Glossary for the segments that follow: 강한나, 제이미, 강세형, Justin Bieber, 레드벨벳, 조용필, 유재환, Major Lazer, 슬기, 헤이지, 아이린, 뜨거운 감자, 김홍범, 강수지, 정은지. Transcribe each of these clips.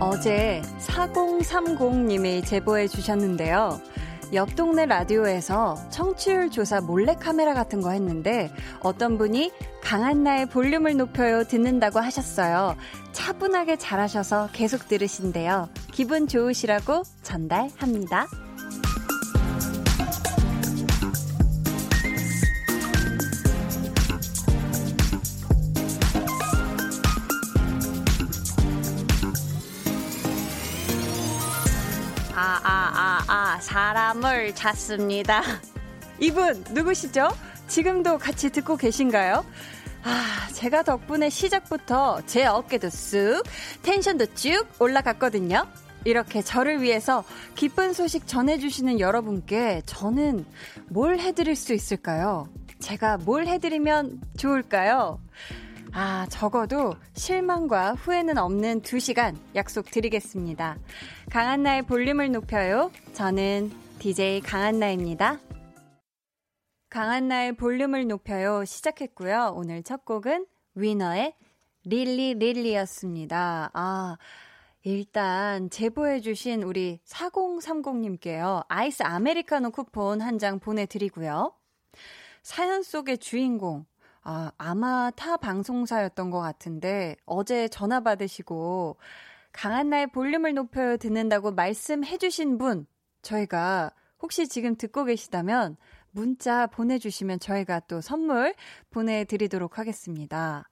어제 4030님이 제보해 주셨는데요. 옆 동네 라디오에서 청취율 조사 몰래카메라 같은 거 했는데 어떤 분이 강한나의 볼륨을 높여요 듣는다고 하셨어요. 차분하게 잘하셔서 계속 들으신대요. 기분 좋으시라고 전달합니다. 사람을 찾습니다. 이분 누구시죠? 지금도 같이 듣고 계신가요? 아, 제가 덕분에 시작부터 제 어깨도 쑥, 텐션도 쭉 올라갔거든요. 이렇게 저를 위해서 기쁜 소식 전해주시는 여러분께 저는 뭘 해드릴 수 있을까요? 제가 뭘 해드리면 좋을까요? 아, 적어도 실망과 후회는 없는 2시간 약속드리겠습니다. 강한나의 볼륨을 높여요. 저는 DJ 강한나입니다. 강한나의 볼륨을 높여요 시작했고요. 오늘 첫 곡은 위너의 릴리였습니다. 아, 일단 제보해주신 우리 4030님께요. 아이스 아메리카노 쿠폰 한 장 보내드리고요. 사연 속의 주인공, 아마 타 방송사였던 것 같은데 어제 전화 받으시고 강한나의 볼륨을 높여 듣는다고 말씀해 주신 분, 저희가 혹시 지금 듣고 계시다면 문자 보내주시면 저희가 또 선물 보내드리도록 하겠습니다.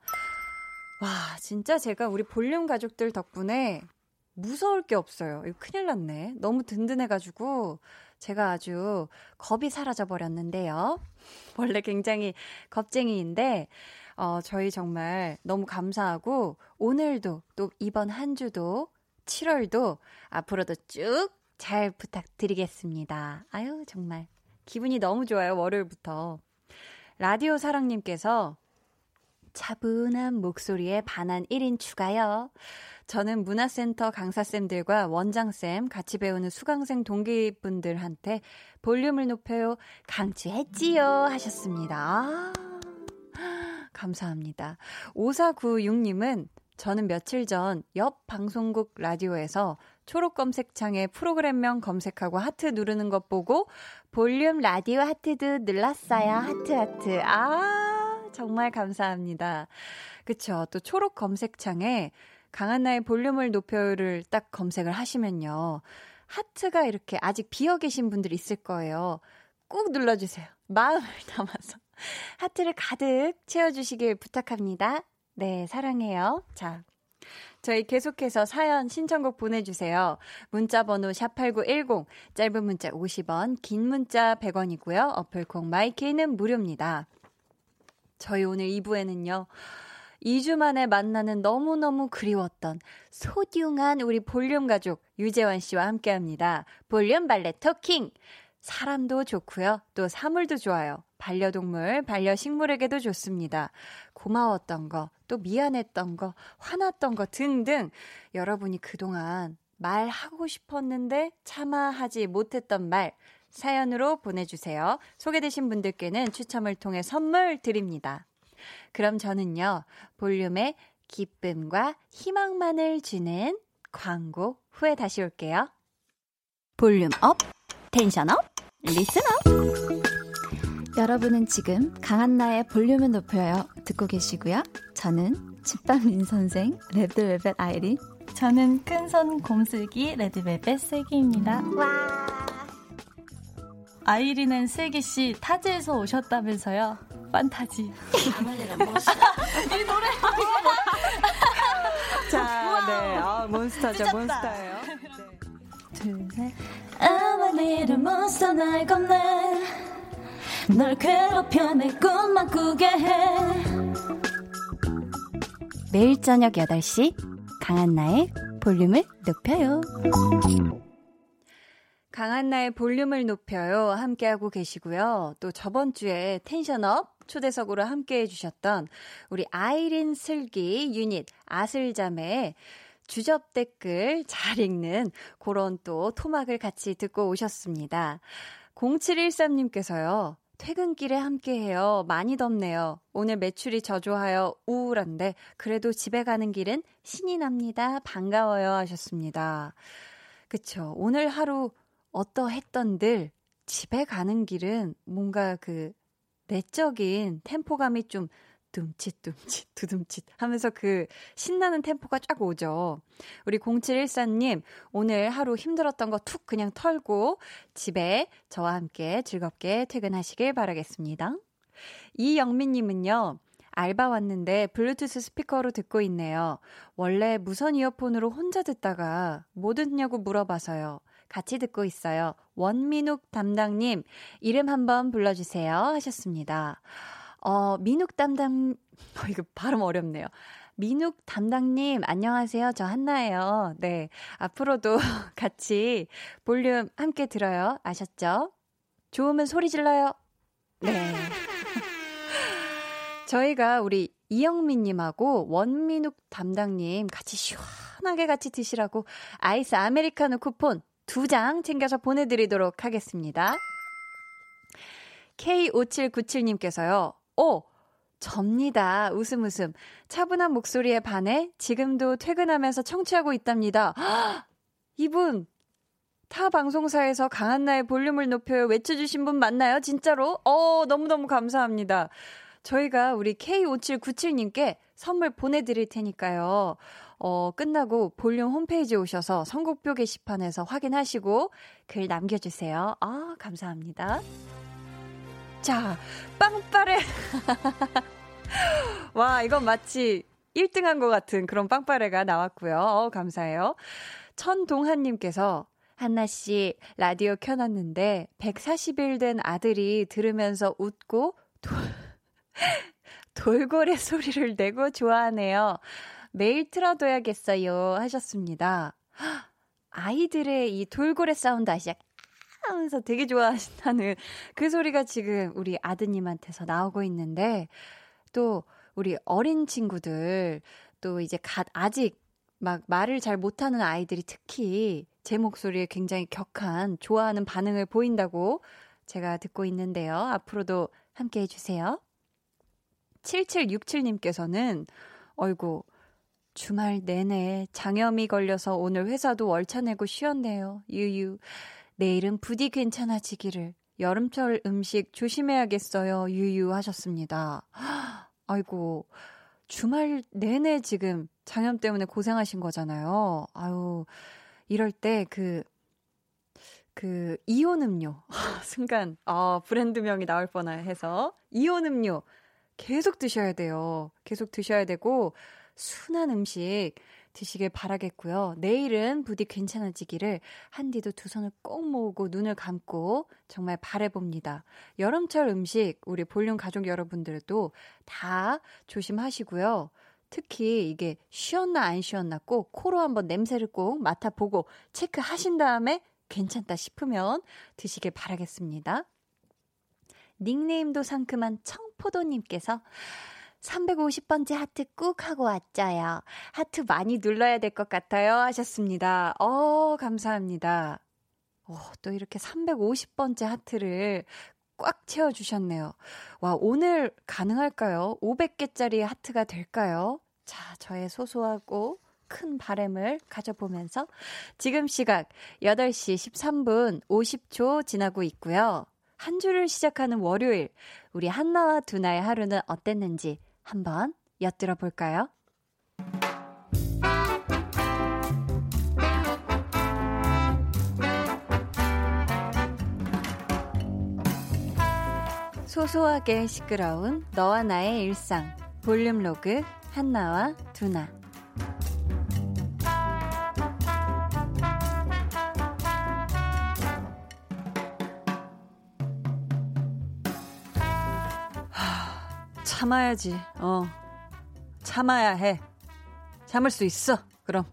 와, 진짜 제가 우리 볼륨 가족들 덕분에 무서울 게 없어요. 이거 큰일 났네. 너무 든든해가지고 제가 아주 겁이 사라져버렸는데요. 원래 굉장히 겁쟁이인데 저희 정말 너무 감사하고 오늘도 또 이번 한 주도 7월도 앞으로도 쭉 잘 부탁드리겠습니다. 아유, 정말 기분이 너무 좋아요. 월요일부터. 라디오 사랑님께서 차분한 목소리에 반한 1인 추가요. 저는 문화센터 강사쌤들과 원장쌤 같이 배우는 수강생 동기분들한테 볼륨을 높여요 강추했지요 하셨습니다. 아, 감사합니다. 5496님은 저는 며칠 전 옆 방송국 라디오에서 초록 검색창에 프로그램명 검색하고 하트 누르는 것 보고 볼륨 라디오 하트도 눌렀어요. 하트. 아, 정말 감사합니다. 그쵸. 또 초록 검색창에 강한나의 볼륨을 높여요를 딱 검색을 하시면요. 하트가 이렇게 아직 비어 계신 분들이 있을 거예요. 꾹 눌러주세요. 마음을 담아서 하트를 가득 채워주시길 부탁합니다. 네, 사랑해요. 자, 저희 계속해서 사연 신청곡 보내주세요. 문자번호 샵8910, 짧은 문자 50원, 긴 문자 100원이고요. 어플콩 마이케이는 무료입니다. 저희 오늘 2부에는요. 2주 만에 만나는 너무너무 그리웠던 소중한 우리 볼륨 가족 유재환 씨와 함께합니다. 볼륨 발레 토킹! 사람도 좋고요. 또 사물도 좋아요. 반려동물, 반려식물에게도 좋습니다. 고마웠던 거, 또 미안했던 거, 화났던 거 등등 여러분이 그동안 말하고 싶었는데 차마 하지 못했던 말 사연으로 보내주세요. 소개되신 분들께는 추첨을 통해 선물 드립니다. 그럼 저는요, 볼륨의 기쁨과 희망만을 주는 광고 후에 다시 올게요. 볼륨 업, 텐션 업, 리슨 업. 여러분은 지금 강한나의 볼륨을 높여요 듣고 계시고요. 저는 집단민 선생 레드벨벳 아이린, 저는 큰손 곰슬기 레드벨벳 슬기입니다. 와, 아이린은 슬기씨 타지에서 오셨다면서요. 판타지. 이 노래. 자, 네, 몬스터죠, 찢었다. 몬스터예요. 둘, 셋. I'm a little monster, 날 겁내. 널 괴롭혀 내 꿈만 꾸게 해. 매일 저녁 8시 강한나의 볼륨을 높여요. 강한나의 볼륨을 높여요 함께하고 계시고요. 또 저번 주에 텐션업 초대석으로 함께해 주셨던 우리 아이린 슬기 유닛 아슬자매의 주접 댓글 잘 읽는 그런 또 토막을 같이 듣고 오셨습니다. 0713님께서요. 퇴근길에 함께해요. 많이 덥네요. 오늘 매출이 저조하여 우울한데 그래도 집에 가는 길은 신이 납니다. 반가워요 하셨습니다. 그쵸. 오늘 하루 어떠했던들 집에 가는 길은 뭔가 그 내적인 템포감이 좀 둠칫둠칫 두둠칫 하면서 그 신나는 템포가 쫙 오죠. 우리 0714님 오늘 하루 힘들었던 거 툭 그냥 털고 집에 저와 함께 즐겁게 퇴근하시길 바라겠습니다. 이영민님은요. 알바 왔는데 블루투스 스피커로 듣고 있네요. 원래 무선 이어폰으로 혼자 듣다가 뭐 듣냐고 물어봐서요. 같이 듣고 있어요. 원민욱 담당님 이름 한번 불러주세요 하셨습니다. 민욱 담당, 이거 발음 어렵네요. 민욱 담당님, 안녕하세요. 저 한나예요. 네. 앞으로도 같이 볼륨 함께 들어요. 아셨죠? 좋으면 소리 질러요. 네. 저희가 우리 이영민님하고 원민욱 담당님 같이 시원하게 같이 드시라고 아이스 아메리카노 쿠폰 2장 챙겨서 보내드리도록 하겠습니다. K5797님께서요. 오! 접니다. 웃음 웃음. 차분한 목소리에 반해 지금도 퇴근하면서 청취하고 있답니다. 헉! 이분 타 방송사에서 강한나의 볼륨을 높여 외쳐주신 분 맞나요? 진짜로? 너무너무 감사합니다. 저희가 우리 K5797님께 선물 보내드릴 테니까요. 끝나고 볼륨 홈페이지에 오셔서 선곡표 게시판에서 확인하시고 글 남겨주세요. 감사합니다. 자, 빵빠레. 와, 이건 마치 1등한 것 같은 그런 빵빠레가 나왔고요. 감사해요. 천동한님께서 한나씨 라디오 켜놨는데 140일 된 아들이 들으면서 웃고 돌고래 소리를 내고 좋아하네요. 매일 틀어둬야겠어요 하셨습니다. 아이들의 이 돌고래 사운드 아시죠? 하면서 되게 좋아하신다는 그 소리가 지금 우리 아드님한테서 나오고 있는데 또 우리 어린 친구들 또 이제 아직 막 말을 잘 못하는 아이들이 특히 제 목소리에 굉장히 격한 좋아하는 반응을 보인다고 제가 듣고 있는데요. 앞으로도 함께 해주세요. 7767님께서는 어이구 주말 내내 장염이 걸려서 오늘 회사도 월차 내고 쉬었네요. 유유 내일은 부디 괜찮아지기를 여름철 음식 조심해야겠어요. 유유하셨습니다. 아이고 주말 내내 지금 장염 때문에 고생하신 거잖아요. 아유 이럴 때 그 이온 음료 순간 브랜드명이 나올 뻔해서 이온 음료 계속 드셔야 돼요. 계속 드셔야 되고 순한 음식 드시길 바라겠고요. 내일은 부디 괜찮아지기를 한디도 두 손을 꼭 모으고 눈을 감고 정말 바라봅니다. 여름철 음식 우리 볼륨 가족 여러분들도 다 조심하시고요. 특히 이게 쉬었나 안 쉬었나 꼭 코로 한번 냄새를 꼭 맡아보고 체크하신 다음에 괜찮다 싶으면 드시길 바라겠습니다. 닉네임도 상큼한 청포도님께서 350번째 하트 꾹 하고 왔어요. 하트 많이 눌러야 될 것 같아요 하셨습니다. 감사합니다. 또 이렇게 350번째 하트를 꽉 채워주셨네요. 와, 오늘 가능할까요? 500개짜리 하트가 될까요? 자, 저의 소소하고 큰 바람을 가져보면서 지금 시각 8시 13분 50초 지나고 있고요. 한 주를 시작하는 월요일, 우리 한나와 두나의 하루는 어땠는지 한번 엿들어 볼까요? 소소하게 시끄러운 너와 나의 일상 볼륨 로그 한나와 두나. 참아야지. 참아야 해. 참을 수 있어. 그럼.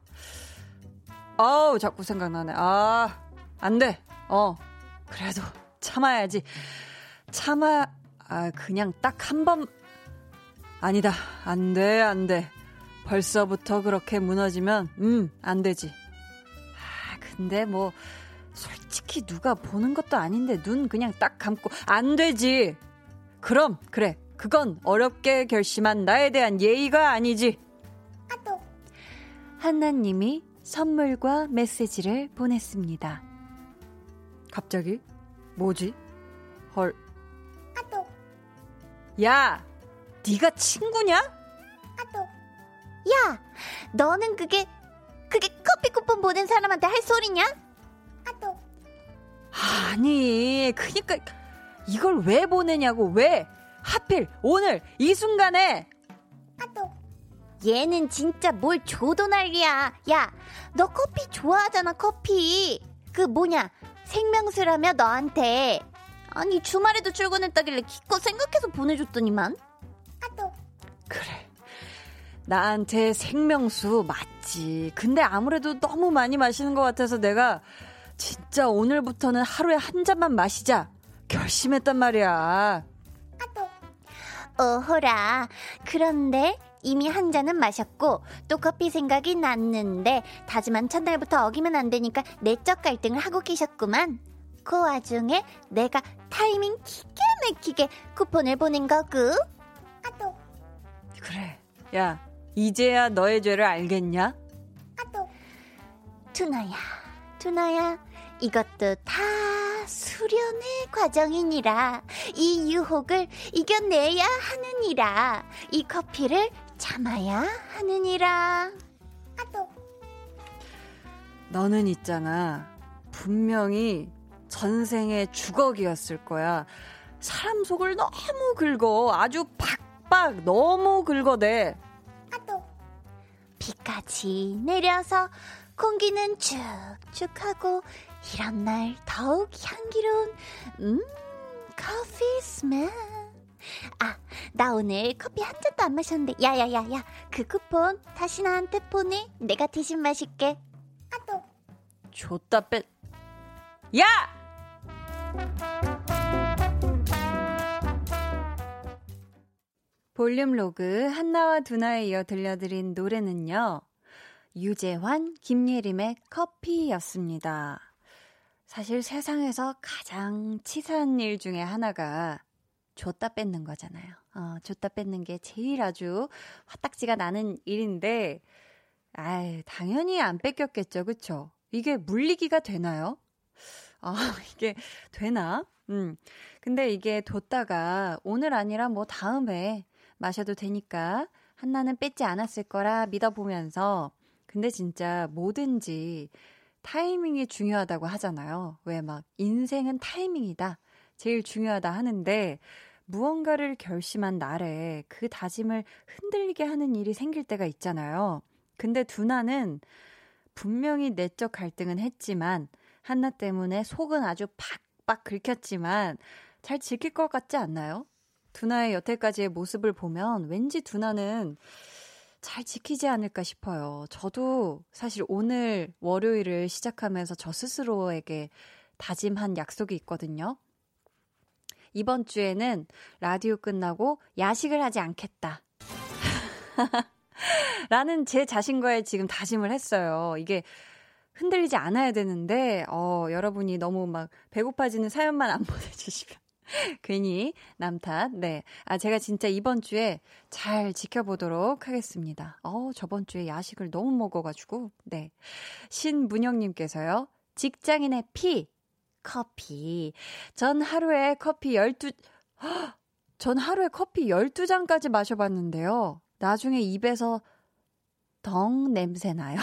아우, 자꾸 생각나네. 안 돼. 그래도 참아야지. 그냥 딱 한 번. 아니다. 안 돼, 안 돼. 벌써부터 그렇게 무너지면, 안 되지. 근데 뭐, 솔직히 누가 보는 것도 아닌데 눈 그냥 딱 감고 안 되지. 그럼 그래, 그건 어렵게 결심한 나에 대한 예의가 아니지. 아또 한나님이 선물과 메시지를 보냈습니다. 갑자기? 뭐지? 헐. 아또 야, 네가 친구냐? 아또 야, 너는 그게 커피 쿠폰 보낸 사람한테 할 소리냐? 아또 아니, 그니까 이걸 왜 보내냐고. 왜 하필 오늘 이 순간에. 아또 얘는 진짜 뭘 줘도 난리야. 야, 너 커피 좋아하잖아. 커피 그 뭐냐 생명수라며 너한테. 아니 주말에도 출근했다길래 기껏 생각해서 보내줬더니만. 아또 그래, 나한테 생명수 맞지. 근데 아무래도 너무 많이 마시는 것 같아서 내가 진짜 오늘부터는 하루에 한 잔만 마시자 결심했단 말이야. 아또 어허라. 그런데 이미 한 잔은 마셨고 또 커피 생각이 났는데 다짐한 첫날부터 어기면 안 되니까 내적 갈등을 하고 계셨구만. 그 와중에 내가 타이밍 기가 막히게 쿠폰을 보낸 거구. 아또 그래, 야, 이제야 너의 죄를 알겠냐? 아또 투나야 이것도 다 수련의 과정이니라. 이 유혹을 이겨내야 하느니라. 이 커피를 참아야 하느니라. 아또 너는 있잖아, 분명히 전생의 주걱이었을 거야. 사람 속을 너무 긁어. 아주 박박 너무 긁어대. 아또 비까지 내려서 공기는 축축하고 이런 날 더욱 향기로운 커피 스멜. 아, 나 오늘 커피 한 잔도 안 마셨는데. 야야야야, 그 쿠폰 다시 나한테 보내. 내가 대신 마실게. 아또 줬다 뺐. 야! 볼륨 로그 한나와 두나에 이어 들려드린 노래는요, 유재환, 김예림의 커피였습니다. 사실 세상에서 가장 치사한 일 중에 하나가 줬다 뺏는 거잖아요. 줬다 뺏는 게 제일 아주 화딱지가 나는 일인데, 당연히 안 뺏겼겠죠. 그쵸? 이게 물리기가 되나요? 이게 되나? 근데 이게 뒀다가 오늘 아니라 뭐 다음에 마셔도 되니까 한나는 뺏지 않았을 거라 믿어보면서. 근데 진짜 뭐든지 타이밍이 중요하다고 하잖아요. 왜 막 인생은 타이밍이다, 제일 중요하다 하는데, 무언가를 결심한 날에 그 다짐을 흔들리게 하는 일이 생길 때가 있잖아요. 근데 두나는 분명히 내적 갈등은 했지만, 한나 때문에 속은 아주 팍팍 긁혔지만 잘 지킬 것 같지 않나요? 두나의 여태까지의 모습을 보면 왠지 두나는 잘 지키지 않을까 싶어요. 저도 사실 오늘 월요일을 시작하면서 저 스스로에게 다짐한 약속이 있거든요. 이번 주에는 라디오 끝나고 야식을 하지 않겠다 라는 제 자신과의 지금 다짐을 했어요. 이게 흔들리지 않아야 되는데 여러분이 너무 막 배고파지는 사연만 안 보내주시면 괜히 남탓. 네, 제가 진짜 이번 주에 잘 지켜보도록 하겠습니다. 저번 주에 야식을 너무 먹어가지고. 네, 신문영님께서요, 직장인의 피 커피. 전 하루에 커피 12잔까지 마셔봤는데요, 나중에 입에서 덩 냄새 나요.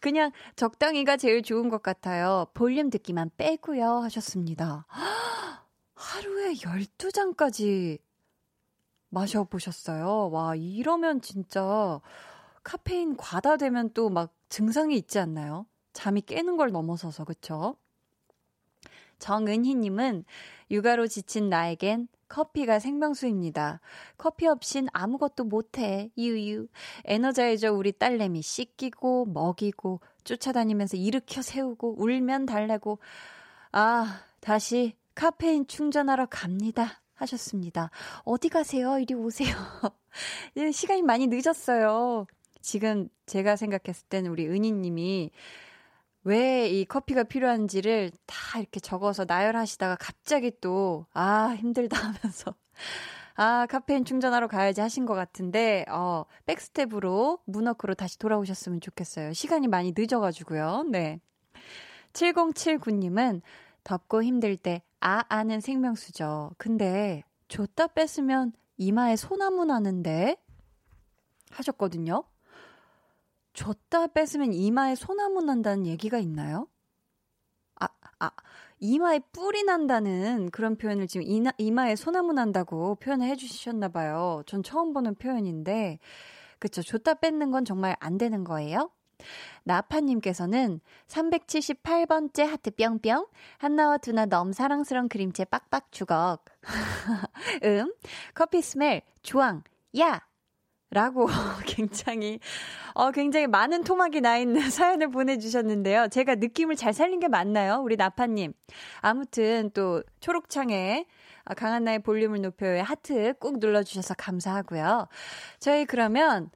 그냥 적당히가 제일 좋은 것 같아요. 볼륨 듣기만 빼고요, 하셨습니다. 하루에 12잔까지 마셔보셨어요. 와, 이러면 진짜 카페인 과다되면 또 막 증상이 있지 않나요? 잠이 깨는 걸 넘어서서. 그쵸? 정은희님은 육아로 지친 나에겐 커피가 생명수입니다. 커피 없인 아무것도 못해. 유유. 에너자이저 우리 딸내미 씻기고 먹이고 쫓아다니면서 일으켜 세우고 울면 달래고. 다시 카페인 충전하러 갑니다, 하셨습니다. 어디 가세요? 이리 오세요. 시간이 많이 늦었어요. 지금 제가 생각했을 때는 우리 은희님이 왜 이 커피가 필요한지를 다 이렇게 적어서 나열하시다가 갑자기 또 아, 힘들다 하면서 아, 카페인 충전하러 가야지 하신 것 같은데 백스텝으로 문워크로 다시 돌아오셨으면 좋겠어요. 시간이 많이 늦어가지고요. 네. 7079님은 덥고 힘들 때 아아는 생명수죠. 근데 줬다 뺐으면 이마에 소나무 나는데 하셨거든요. 줬다 뺐으면 이마에 소나무 난다는 얘기가 있나요? 이마에 뿔이 난다는 그런 표현을 지금 이마에 소나무 난다고 표현을 해주셨나 봐요. 전 처음 보는 표현인데 그쵸, 줬다 뺏는 건 정말 안 되는 거예요? 나파님께서는 378번째 하트 뿅뿅 한나와 두나 너무 사랑스러운 그림체 빡빡 주걱 커피 스멜 조항 야! 라고 굉장히 많은 토막이 나 있는 사연을 보내주셨는데요. 제가 느낌을 잘 살린 게 맞나요? 우리 나파님. 아무튼 또 초록창에 강한나의 볼륨을 높여요 하트 꾹 눌러주셔서 감사하고요. 저희 그러면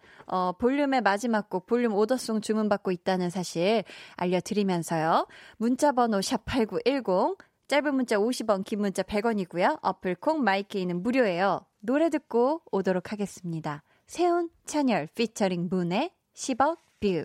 볼륨의 마지막 곡 볼륨 오더송 주문받고 있다는 사실 알려드리면서요. 문자번호 샵8910 짧은 문자 50원 긴 문자 100원이고요. 어플콩 마이케이는 무료예요. 노래 듣고 오도록 하겠습니다. 세운 찬열 피처링 문의 10억 뷰.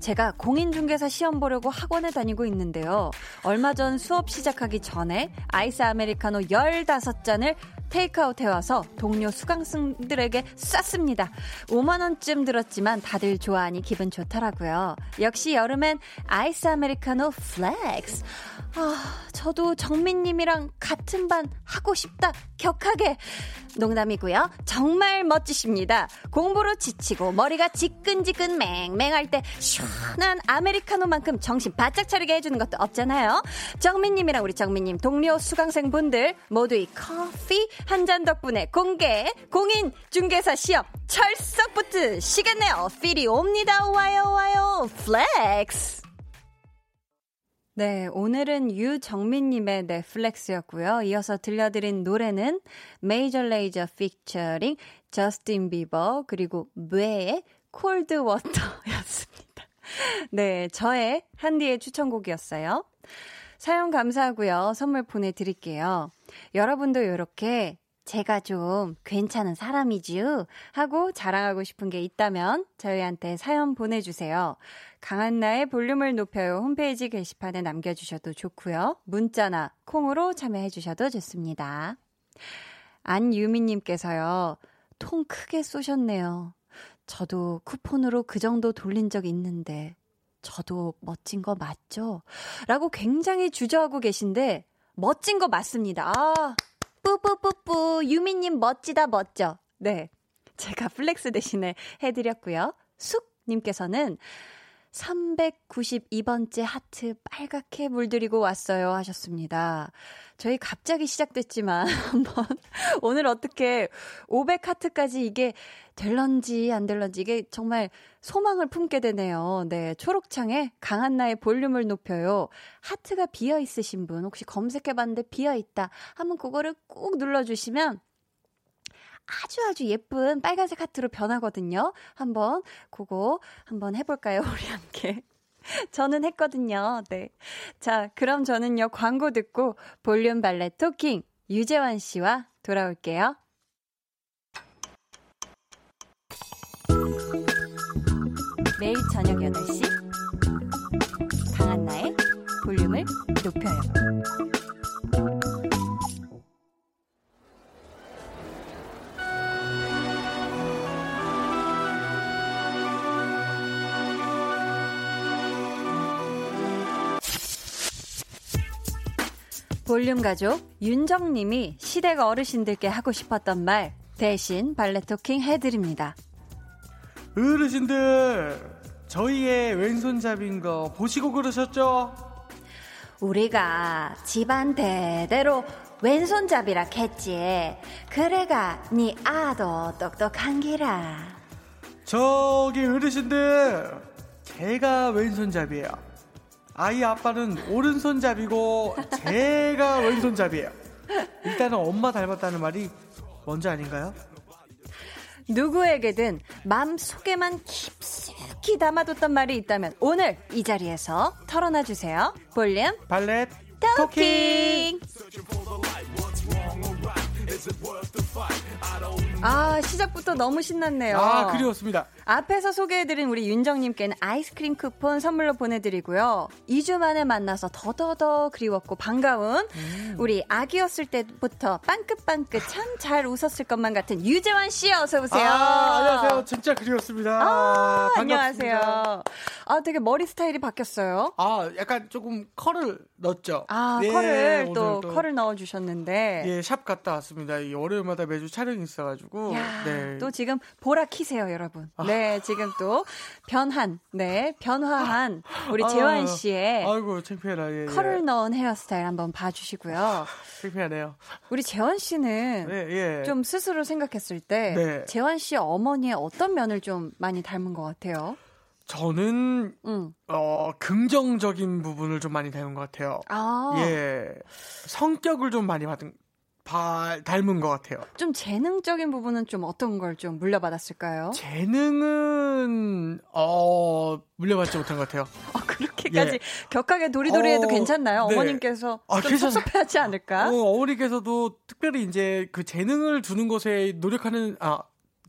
제가 공인중개사 시험 보려고 학원에 다니고 있는데요. 얼마 전 수업 시작하기 전에 아이스 아메리카노 15잔을 테이크아웃 해와서 동료 수강생들에게 쐈습니다. 5만원쯤 들었지만 다들 좋아하니 기분 좋더라고요. 역시 여름엔 아이스 아메리카노 플렉스. 아, 저도 정민님이랑 같은 반 하고 싶다. 격하게. 농담이고요. 정말 멋지십니다. 공부로 지치고 머리가 지끈지끈 맹맹할 때 시원한 아메리카노만큼 정신 바짝 차리게 해주는 것도 없잖아요. 정민님이랑 우리 정민님 동료 수강생분들 모두 이 커피 한 잔 덕분에 공개 공인중개사 시험 철썩 붙으시겠네요. 필이 옵니다. 와요 와요 플렉스. 네, 오늘은 유정민님의 넷플렉스였고요. 이어서 들려드린 노래는 Major Lazer featuring Justin Bieber 그리고 뇌의 Cold Water였습니다. 네, 저의 한디의 추천곡이었어요. 사연 감사하고요. 선물 보내드릴게요. 여러분도 이렇게 제가 좀 괜찮은 사람이지요 하고 자랑하고 싶은 게 있다면 저희한테 사연 보내주세요. 강한나의 볼륨을 높여요 홈페이지 게시판에 남겨주셔도 좋고요. 문자나 콩으로 참여해주셔도 좋습니다. 안유미님께서요. 통 크게 쏘셨네요. 저도 쿠폰으로 그 정도 돌린 적 있는데 저도 멋진 거 맞죠? 라고 굉장히 주저하고 계신데 멋진 거 맞습니다. 아, 뿌뿌뿌뿌 유미님 멋지다 멋져. 네, 제가 플렉스 대신에 해드렸고요. 숙님께서는 392번째 하트 빨갛게 물들이고 왔어요 하셨습니다. 저희 갑자기 시작됐지만 한번 오늘 어떻게 500하트까지 이게 될런지 안 될런지 이게 정말 소망을 품게 되네요. 네, 초록창에 강한나의 볼륨을 높여요. 하트가 비어있으신 분 혹시 검색해봤는데 비어있다 하면 그거를 꾹 눌러주시면 아주 예쁜 빨간색 하트로 변하거든요. 한번 그거 한번 해볼까요? 우리 함께. 저는 했거든요. 네. 자, 그럼 저는요. 광고 듣고 볼륨 발레 토킹 유재환 씨와 돌아올게요. 매일 저녁 8시 강한나의 볼륨을 높여요. 볼륨 가족 윤정님이 시댁 어르신들께 하고 싶었던 말 대신 발레토킹 해드립니다. 어르신들, 저희의 왼손잡이인 거 보시고 그러셨죠? 우리가 집안 대대로 왼손잡이라 했지. 그래가 니 아도 똑똑한 기라. 저기 어르신들, 제가 왼손잡이에요. 아이 아빠는 오른손잡이고 제가 왼손잡이에요. 일단은 엄마 닮았다는 말이 먼저 아닌가요? 누구에게든 마음속에만 깊숙이 담아뒀던 말이 있다면 오늘 이 자리에서 털어놔주세요. 볼륨 발렛 토킹. 아, 시작부터 너무 신났네요. 아, 그리웠습니다. 앞에서 소개해드린 우리 윤정님께는 아이스크림 쿠폰 선물로 보내드리고요. 2주 만에 만나서 더더더 그리웠고 반가운 우리 아기였을 때부터 빵긋빵긋 참 잘 웃었을 것만 같은 유재환 씨, 어서 오세요. 아, 안녕하세요. 진짜 그리웠습니다. 아, 반갑습니다. 안녕하세요. 아, 되게 머리 스타일이 바뀌었어요. 아, 약간 조금 컬을 넣었죠. 아, 예, 컬을 또 컬을 넣어주셨는데. 예, 샵 갔다 왔습니다. 이 월요일마다 매주 촬영이 있어가지고. 야, 네. 또 지금 보라 키세요, 여러분. 아. 네, 지금 또 변화한 우리 재환 씨의. 아이고, 창피해라. 예, 컬을 넣은 헤어스타일 한번 봐주시고요. 창피하네요. 우리 재환 씨는 네, 예. 좀 스스로 생각했을 때 네. 재환 씨 어머니의 어떤 면을 좀 많이 닮은 것 같아요? 저는 긍정적인 부분을 좀 많이 닮은 것 같아요. 아. 예, 성격을 좀 많이 닮은 것 같아요. 좀 재능적인 부분은 좀 어떤 걸 좀 물려받았을까요? 재능은 물려받지 못한 것 같아요. 그렇게까지 격하게 도리도리해도 괜찮나요? 네. 어머님께서 좀 섭섭해하지 않을까? 어머니께서도 특별히 이제 그 재능을 주는 것에 노력하는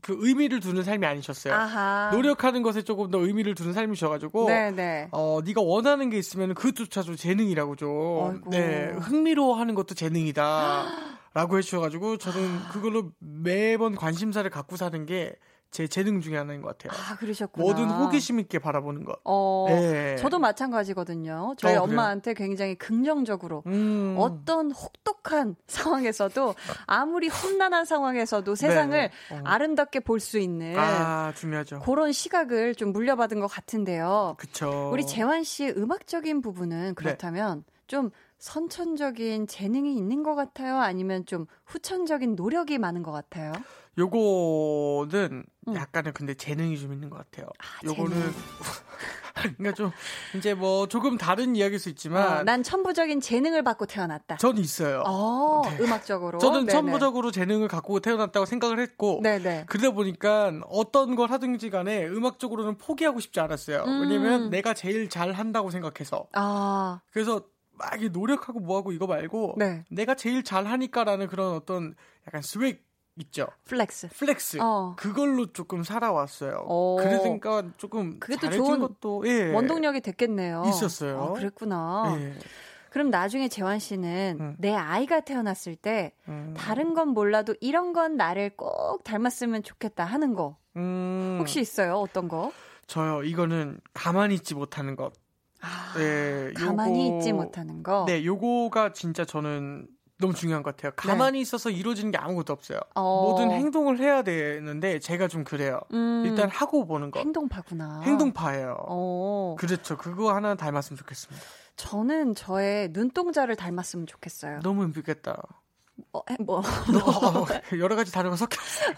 그 의미를 두는 삶이 아니셨어요. 아하. 노력하는 것에 조금 더 의미를 두는 삶이셔가지고 네네. 네가 원하는 게 있으면 그것조차도 재능이라고 좀 네, 흥미로워하는 것도 재능이다라고 해주셔가지고 저는 그걸로 매번 관심사를 갖고 사는 게 제 재능 중에 하나인 것 같아요. 아, 그러셨구나. 뭐든 호기심 있게 바라보는 것. 네. 저도 마찬가지거든요. 저희 엄마한테 굉장히 긍정적으로 어떤 혹독한 상황에서도 아무리 험난한 상황에서도 세상을 아름답게 볼 수 있는 중요하죠. 그런 시각을 좀 물려받은 것 같은데요. 그렇죠. 우리 재환 씨의 음악적인 부분은 그렇다면 좀 선천적인 재능이 있는 것 같아요? 아니면 좀 후천적인 노력이 많은 것 같아요? 요거는 약간은 근데 재능이 좀 있는 것 같아요. 아, 요거는 그러니까 좀 이제 뭐 조금 다른 이야기일 수 있지만 난 천부적인 재능을 받고 태어났다. 전 있어요. 네. 음악적으로. 저는 네네. 천부적으로 재능을 갖고 태어났다고 생각을 했고 네네. 그러다 보니까 어떤 걸 하든지 간에 음악적으로는 포기하고 싶지 않았어요. 왜냐면 내가 제일 잘한다고 생각해서. 그래서 막 노력하고 뭐하고 이거 말고 내가 제일 잘하니까라는 그런 어떤 약간 스웩 있죠. 플렉스. 그걸로 조금 살아왔어요. 그러니까 조금 잘해준 좋은 것도 원동력이 됐겠네요. 있었어요. 그랬구나. 예. 그럼 나중에 재환 씨는 내 아이가 태어났을 때 다른 건 몰라도 이런 건 나를 꼭 닮았으면 좋겠다 하는 거 혹시 있어요? 어떤 거? 저요. 이거는 가만히 있지 못하는 것. 네, 가만히 있지 못하는 거. 네, 요거가 진짜 저는 너무 중요한 것 같아요. 가만히 있어서 이루어지는 게 아무것도 없어요. 모든 행동을 해야 되는데 제가 좀 그래요. 일단 하고 보는 거. 행동파구나. 행동파예요. 그렇죠. 그거 하나 닮았으면 좋겠습니다. 저는 저의 눈동자를 닮았으면 좋겠어요. 너무 힘들겠다. 여러 가지 단어가 섞였어요.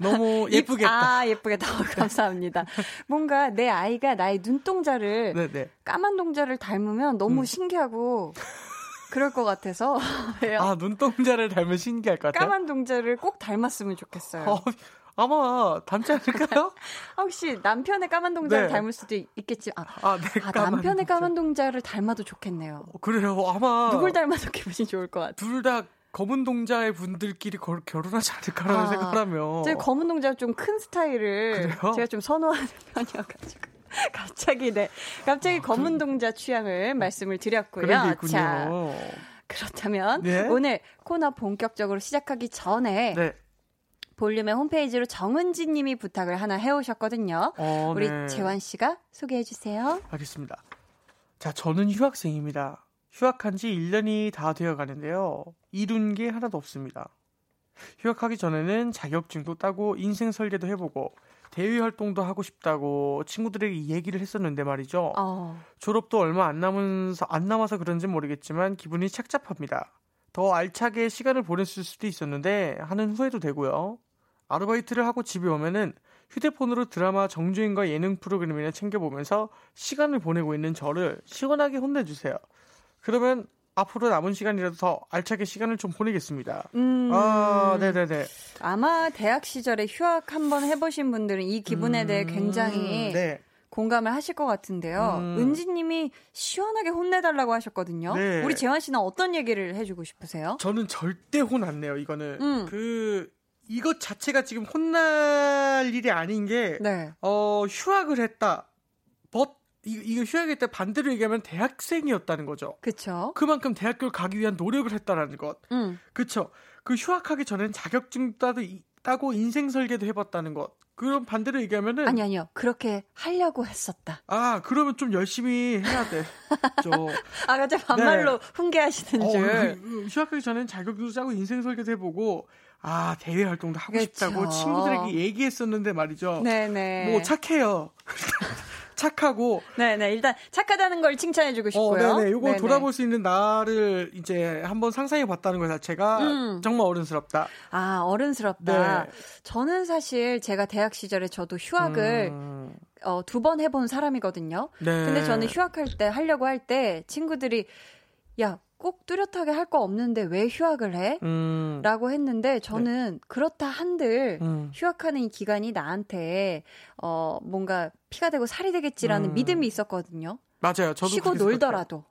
너무 예쁘겠다. 예쁘겠다. 감사합니다. 뭔가 내 아이가 나의 눈동자를 까만 동자를 닮으면 너무 신기하고 그럴 것 같아서. 왜요? 눈동자를 닮으면 신기할 것 같아요. 까만 동자를 꼭 닮았으면 좋겠어요. 아마 닮지 않을까요? 혹시 남편의 까만 동자를 닮을 수도 있겠지. 남편의 까만 동자를 닮아도 좋겠네요. 그래요. 아마 누굴 닮아도 기분이 좋을 것 같아요. 둘 다 검은 동자의 분들끼리 결혼하지 않을까라는 생각을 하며. 제가 검은 동자가 좀 큰 스타일을 그래요? 제가 좀 선호하는 편이어가지고. 갑자기 검은 동자 취향을 말씀을 드렸고요. 자, 그렇다면 오늘 코너 본격적으로 시작하기 전에 볼륨의 홈페이지로 정은지 님이 부탁을 하나 해오셨거든요. 우리 재환 씨가 소개해 주세요. 알겠습니다. 자, 저는 휴학생입니다. 휴학한 지 1년이 다 되어 가는데요. 이룬 게 하나도 없습니다. 휴학하기 전에는 자격증도 따고 인생 설계도 해보고 대외 활동도 하고 싶다고 친구들에게 얘기를 했었는데 말이죠. 졸업도 얼마 안 남아서 그런지 모르겠지만 기분이 착잡합니다. 더 알차게 시간을 보냈을 수도 있었는데 하는 후회도 되고요. 아르바이트를 하고 집에 오면은 휴대폰으로 드라마 정주행과 예능 프로그램이나 챙겨보면서 시간을 보내고 있는 저를 시원하게 혼내주세요. 그러면 앞으로 남은 시간이라도 더 알차게 시간을 좀 보내겠습니다. 아, 네네네. 아마 대학 시절에 휴학 한번 해보신 분들은 이 기분에 대해 굉장히 네. 공감을 하실 것 같은데요. 은지님이 시원하게 혼내달라고 하셨거든요. 네. 우리 재환 씨는 어떤 얘기를 해주고 싶으세요? 저는 절대 혼 안 내요. 이거는 이것 자체가 지금 혼날 일이 아닌 게 네. 휴학을 했다. 이거 휴학했다 반대로 얘기하면 대학생이었다는 거죠. 그렇죠. 그만큼 대학교를 가기 위한 노력을 했다라는 것. 그렇죠. 그 휴학하기 전엔 자격증 따고 인생 설계도 해봤다는 것. 그럼 반대로 얘기하면은 아니요 그렇게 하려고 했었다. 아 그러면 좀 열심히 해야 돼. 아 갑자기 반말로 네. 훈계하시는 줄. 휴학하기 전엔 자격증도 따고 인생 설계도 해보고. 아 대외 활동도 하고 그쵸. 싶다고 친구들에게 얘기했었는데 말이죠. 네네. 뭐 착해요. 착하고. 네네. 일단 착하다는 걸 칭찬해주고 싶고요. 네네. 요거 돌아볼 수 있는 나를 이제 한번 상상해봤다는 것 자체가 정말 어른스럽다. 아 어른스럽다. 네. 저는 사실 제가 대학 시절에 저도 휴학을 2번 해본 사람이거든요. 네. 근데 저는 휴학할 때 하려고 할 때 친구들이 야. 꼭 뚜렷하게 할 거 없는데 왜 휴학을 해? 라고 했는데 저는 네. 그렇다 한들 휴학하는 이 기간이 나한테 뭔가 피가 되고 살이 되겠지라는 믿음이 있었거든요. 맞아요. 저도 쉬고 놀더라도.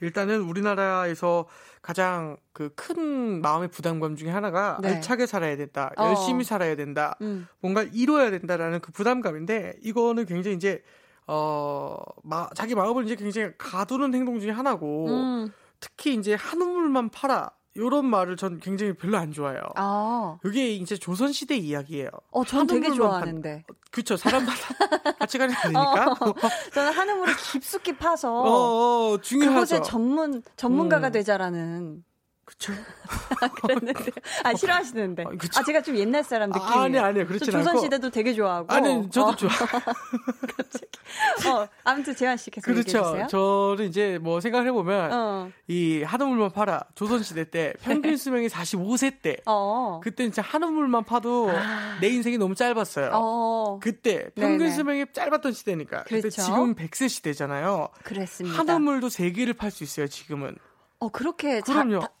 일단은 우리나라에서 가장 그 큰 마음의 부담감 중에 하나가 네. 알차게 살아야 된다. 열심히 살아야 된다. 뭔가 이뤄야 된다라는 그 부담감인데 이거는 굉장히 이제 자기 마음을 이제 굉장히 가두는 행동 중에 하나고 특히 이제 한우물만 팔아 이런 말을 전 굉장히 별로 안 좋아해요. 이게 이제 조선시대 이야기예요. 저는 되게 좋아하는데. 그렇죠. 사람마다 가치관이 다르니까. 저는 한우물을 깊숙이 파서 중요하죠. 그곳의 전문가가 되자라는. 그렇죠. 그랬는데 싫어하시는데. 그쵸? 제가 좀 옛날 사람 느낌이에요. 아니요. 그렇지 않고. 조선시대도 되게 좋아하고. 아니, 저도 좋아하고. 아무튼 재환 씨 계속 얘기해 주세요. 저는 이제 뭐 생각을 해보면 이 한우물만 팔아 조선시대 때 평균 수명이 45세 때 그때 진짜 한우물만 파도 내 인생이 너무 짧았어요. 그때 평균 수명이 짧았던 시대니까. 그렇죠. 근데 지금 100세 시대잖아요. 그랬습니다. 한우물도 3개를 팔 수 있어요. 지금은. 그렇게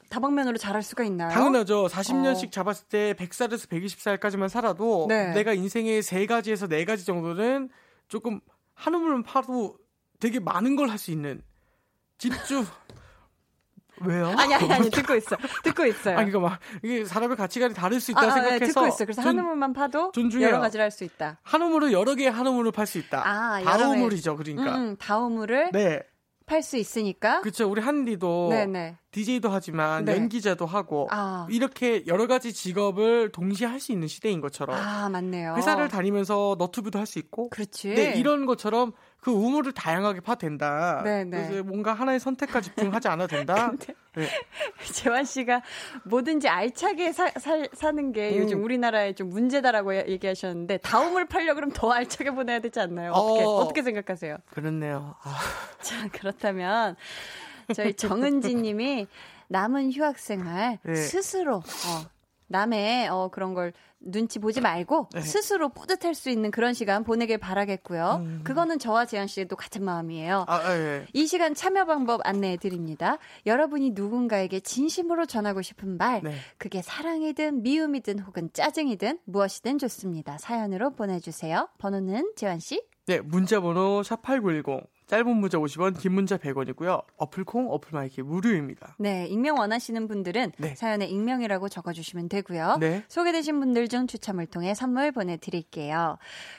다방면으로 잘할 수가 있나요? 당연하죠. 40년씩 잡았을 때 100살에서 120살까지만 살아도 내가 인생의 3가지에서 4가지 정도는 조금 한우물만 파도 되게 많은 걸 할 수 있는 집주. 왜요? 아니 듣고 있어요. 아니 이거 이게 사람의 가치관이 다를 수 있다 생각해서 네, 듣고 있어. 그래서 한우물만 파도 존중해요. 여러 가지를 할 수 있다. 한우물을 여러 개의 한우물을 팔 수 있다. 다우물이죠, 그러니까. 다우물을. 네. 할 수 있으니까. 그렇죠. 우리 한디도 네네. DJ도 하지만 연기자도 하고 이렇게 여러 가지 직업을 동시에 할 수 있는 시대인 것처럼. 맞네요. 회사를 다니면서 너튜브도 할 수 있고. 그렇지. 네, 이런 것처럼 그 우물을 다양하게 파된다. 네네. 그래서 뭔가 하나의 선택과 집중하지 않아도 된다. 네. 재환 씨가 뭐든지 알차게 사는 게 요즘 우리나라의 좀 문제다라고 얘기하셨는데 다음을 팔려 그럼 더 알차게 보내야 되지 않나요? 어떻게 생각하세요? 그렇네요. 자 그렇다면 저희 정은지님이 남은 휴학생활 네. 스스로 남의 그런 걸 눈치 보지 말고 네. 스스로 뿌듯할 수 있는 그런 시간 보내길 바라겠고요. 그거는 저와 재현 씨도 같은 마음이에요. 예. 이 시간 참여 방법 안내해드립니다. 여러분이 누군가에게 진심으로 전하고 싶은 말 그게 사랑이든 미움이든 혹은 짜증이든 무엇이든 좋습니다. 사연으로 보내주세요. 번호는 재현 씨? 네. 문자번호 샵8910 짧은 문자 50원, 긴 문자 100원이고요. 어플콩, 어플마이키 무료입니다. 네, 익명 원하시는 분들은 사연에 익명이라고 적어주시면 되고요. 네. 소개되신 분들 중 추첨을 통해 선물 보내드릴게요.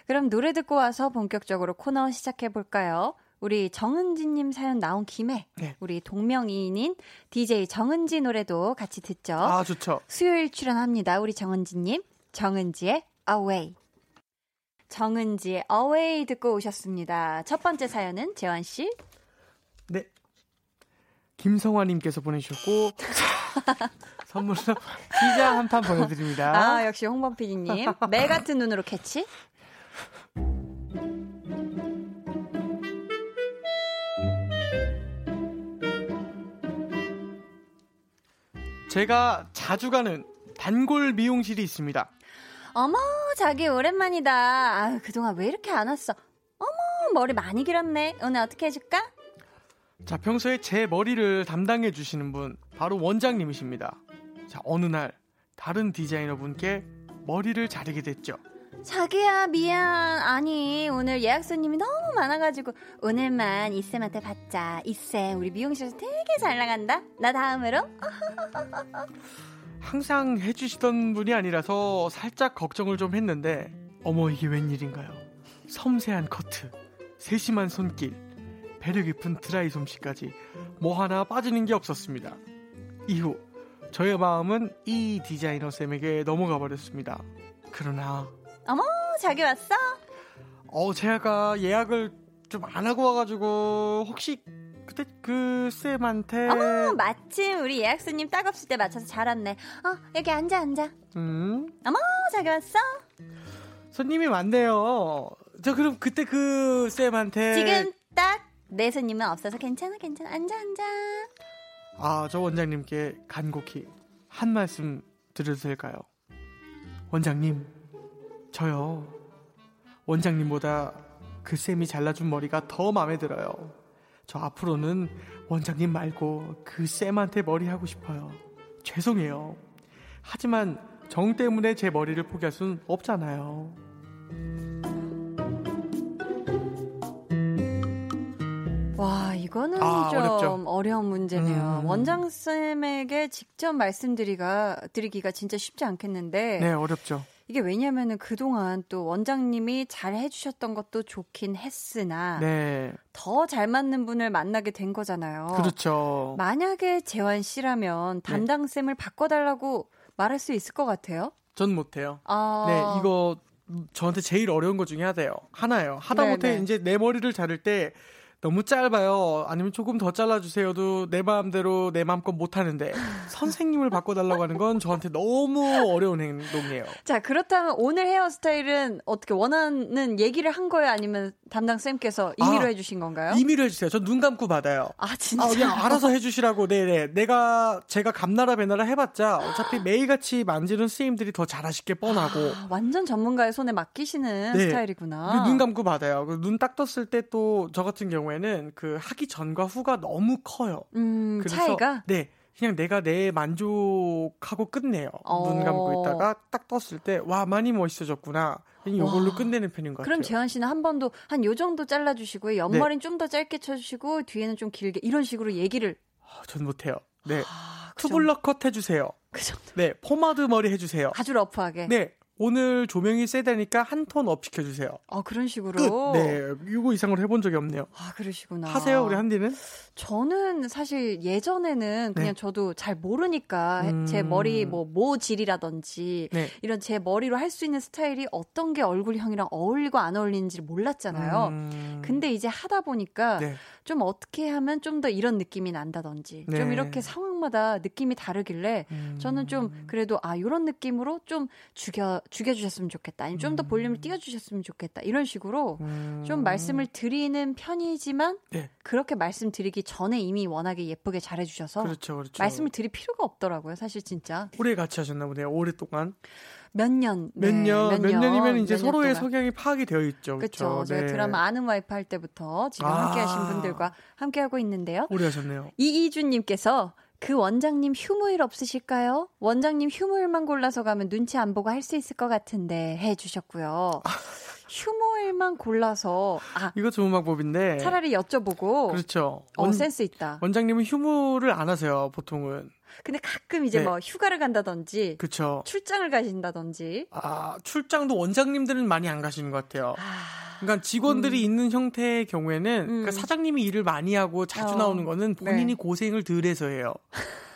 그럼 노래 듣고 와서 본격적으로 코너 시작해볼까요? 우리 정은지님 사연 나온 김에 우리 동명이인인 DJ 정은지 노래도 같이 듣죠. 아, 좋죠. 수요일 출연합니다. 우리 정은지님, 정은지의 Away. 정은지의 어웨이 듣고 오셨습니다. 첫 번째 사연은 재환 씨. 네. 김성화님께서 보내주셨고 선물로 피자 한 판 보내드립니다. 아, 역시 홍범 PD님. 매 같은 눈으로 캐치. 제가 자주 가는 단골 미용실이 있습니다. 어머, 자기 오랜만이다. 아, 그동안 왜 이렇게 안 왔어? 어머, 머리 많이 길었네. 오늘 어떻게 해줄까? 자, 평소에 제 머리를 담당해 주시는 분 바로 원장님이십니다. 자, 어느 날 다른 디자이너분께 머리를 자르게 됐죠. 자기야, 미안. 아니, 오늘 예약 손님이 너무 많아가지고 오늘만 이쌤한테 받자. 이쌤, 우리 미용실에서 되게 잘 나간다. 나 다음으로. 항상 해주시던 분이 아니라서 살짝 걱정을 좀 했는데, 어머, 이게 웬일인가요? 섬세한 커트, 세심한 손길, 배려 깊은 드라이 솜씨까지 뭐 하나 빠지는 게 없었습니다. 이후 저의 마음은 이 디자이너 쌤에게 넘어가 버렸습니다. 그러나, 어머, 자기 왔어? 제가 예약을 좀 안 하고 와가지고 혹시 그때 그 쌤한테, 어머, 마침 우리 예약 손님 딱 없을 때 맞춰서 잘 왔네. 여기 앉아, 앉아. 어머, 자기 왔어? 손님이 많네요. 저 그럼 그때 그 쌤한테, 지금 딱 내 손님은 없어서 괜찮아, 괜찮아. 앉아, 앉아. 아, 저 원장님께 간곡히 한 말씀 드려도 될까요? 원장님, 저요, 원장님보다 그 쌤이 잘라준 머리가 더 마음에 들어요. 저 앞으로는 원장님 말고 그 쌤한테 머리 하고 싶어요. 죄송해요. 하지만 정 때문에 제 머리를 포기할 순 없잖아요. 와, 이거는 좀 어렵죠. 어려운 문제네요. 원장쌤에게 직접 말씀드리기가 진짜 쉽지 않겠는데. 네, 어렵죠. 이게 왜냐면은 그동안 또 원장님이 잘 해주셨던 것도 좋긴 했으나, 네, 더 잘 맞는 분을 만나게 된 거잖아요. 그렇죠. 만약에 재환 씨라면 담당쌤을 바꿔달라고 말할 수 있을 것 같아요? 전 못해요. 네, 이거 저한테 제일 어려운 것 중에 하나예요. 하다못해 이제 내 머리를 자를 때 너무 짧아요, 아니면 조금 더 잘라주세요도 내 마음대로 내 마음껏 못하는데 선생님을 바꿔달라고 하는 건 저한테 너무 어려운 행동이에요. 자, 그렇다면 오늘 헤어스타일은 어떻게 원하는 얘기를 한 거예요? 아니면 담당 쌤께서 임의로 해주신 건가요? 임의로 해주세요. 저 눈 감고 받아요. 아, 진짜? 그냥 알아서 해주시라고. 네네. 제가 감나라 배나라 해봤자 어차피 매일같이 만지는 스님들이 더 잘하실 게 뻔하고. 완전 전문가의 손에 맡기시는, 네, 스타일이구나. 눈 감고 받아요. 눈 딱 떴을 때 또 저 같은 경우에는 그 하기 전과 후가 너무 커요. 그래서 차이가? 네. 그냥 내가 내 만족하고 끝내요. 눈 감고 있다가 딱 떴을 때, 와, 많이 멋있어졌구나, 이걸로 끝내는 편인 것 같아요. 그럼 재환 씨는 한 번도 한 요 정도 잘라주시고요, 옆머리는, 네, 좀 더 짧게 쳐주시고 뒤에는 좀 길게, 이런 식으로 얘기를. 전 못해요. 네. 투블럭 컷 해주세요. 그 정도. 네. 포마드 머리 해주세요. 아주 러프하게. 네. 오늘 조명이 세다니까 한 톤 업 시켜주세요. 그런 식으로? 끝. 네, 이거 이상으로 해본 적이 없네요. 그러시구나. 하세요, 우리 한디는? 저는 사실 예전에는 그냥, 네, 저도 잘 모르니까 제 머리 모질이라든지, 네, 이런 제 머리로 할 수 있는 스타일이 어떤 게 얼굴형이랑 어울리고 안 어울리는지 몰랐잖아요. 근데 이제 하다 보니까, 네, 좀 어떻게 하면 좀 더 이런 느낌이 난다든지, 네, 좀 이렇게 상황마다 느낌이 다르길래 저는 좀 그래도 이런 느낌으로 좀 죽여주셨으면 좋겠다, 아니면 좀 더 볼륨을 띄워주셨으면 좋겠다, 이런 식으로 좀 말씀을 드리는 편이지만, 네, 그렇게 말씀드리기 전에 이미 워낙에 예쁘게 잘해주셔서, 그렇죠, 그렇죠, 말씀을 드릴 필요가 없더라고요, 사실 진짜. 오래 같이 하셨나 보네요, 오랫동안. 몇 년이면 이제 서로의 성향이 파악이 되어 있죠. 그렇죠. 제가, 네, 드라마 아는 와이프 할 때부터 지금 함께 하신 분들과 함께 하고 있는데요. 오래 하셨네요. 이이준님께서, 그 원장님 휴무일 없으실까요? 원장님 휴무일만 골라서 가면 눈치 안 보고 할 수 있을 것 같은데, 해주셨고요. 휴무일만 골라서. 이거 좋은 방법인데. 차라리 여쭤보고. 그렇죠. 센스 있다. 원장님은 휴무를 안 하세요, 보통은. 근데 가끔 이제, 네, 휴가를 간다든지, 그쵸, 출장을 가신다든지. 출장도 원장님들은 많이 안 가시는 것 같아요. 그러니까 직원들이 있는 형태의 경우에는, 그러니까 사장님이 일을 많이 하고 자주 나오는 거는 본인이, 네, 고생을 덜 해서 해요.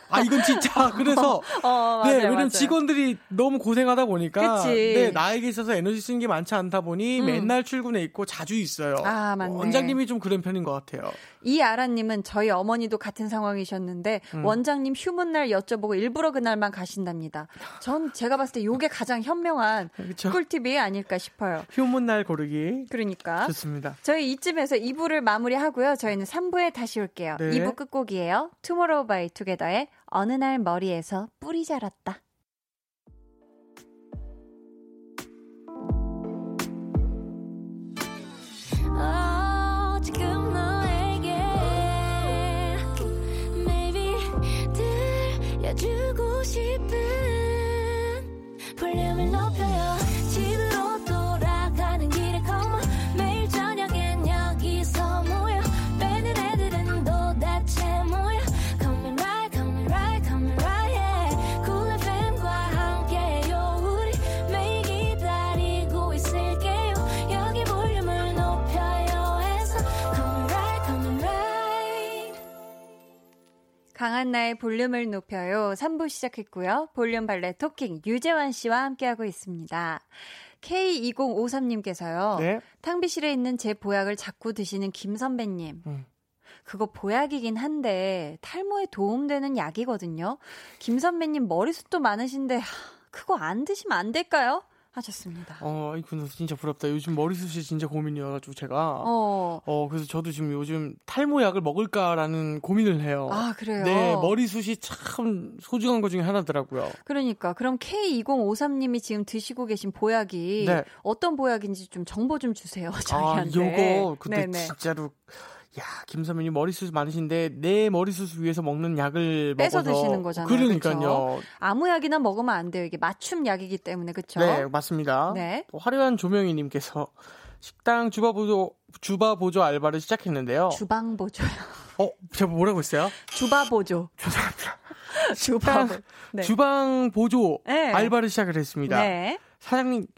아 이건 진짜 그래서 맞아요, 왜냐면 맞아요. 직원들이 너무 고생하다 보니까 네, 나에게 있어서 에너지 쓰는 게 많지 않다 보니 맨날 출근해 있고 자주 있어요. 아 맞네. 원장님이 좀 그런 편인 것 같아요. 이아라님은 저희 어머니도 같은 상황이셨는데 원장님 휴문 날 여쭤보고 일부러 그날만 가신답니다. 전 제가 봤을 때 이게 가장 현명한 그쵸? 꿀팁이 아닐까 싶어요. 휴문 날 고르기. 그러니까 좋습니다. 저희 이쯤에서 2부를 마무리하고요. 저희는 3부에 다시 올게요. 네. 2부 끝곡이에요. 투모로우 바이 투게더의 어느 날 머리에서 뿌리 자랐다. 주고 싶은 볼륨을 높여요. 집으로 돌아가는 길에 come on. 매일 저녁엔 여기서 모여. 빼는 애들은 도대체 뭐야. Coming right, coming right, coming right. Yeah. Cool FM과 함께요. 우리 매일 기다리고 있을게요. 여기 볼륨을 높여요. 해서 coming right, coming right. 강한나의 볼륨을 높여요. 3부 시작했고요. 볼륨 발레 토킹 유재환 씨와 함께하고 있습니다. K2053님께서요. 네? 탕비실에 있는 제 보약을 자꾸 드시는 김 선배님. 그거 보약이긴 한데 탈모에 도움되는 약이거든요. 김 선배님 머리숱도 많으신데 그거 안 드시면 안 될까요? 하셨습니다. 이분 진짜 부럽다. 요즘 머리숱이 진짜 고민이어가지고 제가. 그래서 저도 지금 요즘 탈모약을 먹을까라는 고민을 해요. 아, 그래요? 네, 머리숱이 참 소중한 것 중에 하나더라고요. 그러니까. 그럼 K2053님이 지금 드시고 계신 보약이 네. 어떤 보약인지 좀 정보 좀 주세요. 저희한테. 아, 요거. 그때 네네. 진짜로. 야, 김선배님 머리숱 많으신데 내 머리숱을 위해서 먹는 약을 뺏어 먹어서 드시는 거잖아요. 그러니까요. 그쵸? 아무 약이나 먹으면 안 돼요. 이게 맞춤 약이기 때문에 그렇죠. 네, 맞습니다. 네. 화려한 조명희님께서 식당 주바 보조 알바를 시작했는데요. 주방 보조요. 제가 뭐라고 했어요? 주바 보조. 죄송합니다. 네. 주방 보조 네. 알바를 시작을 했습니다. 네.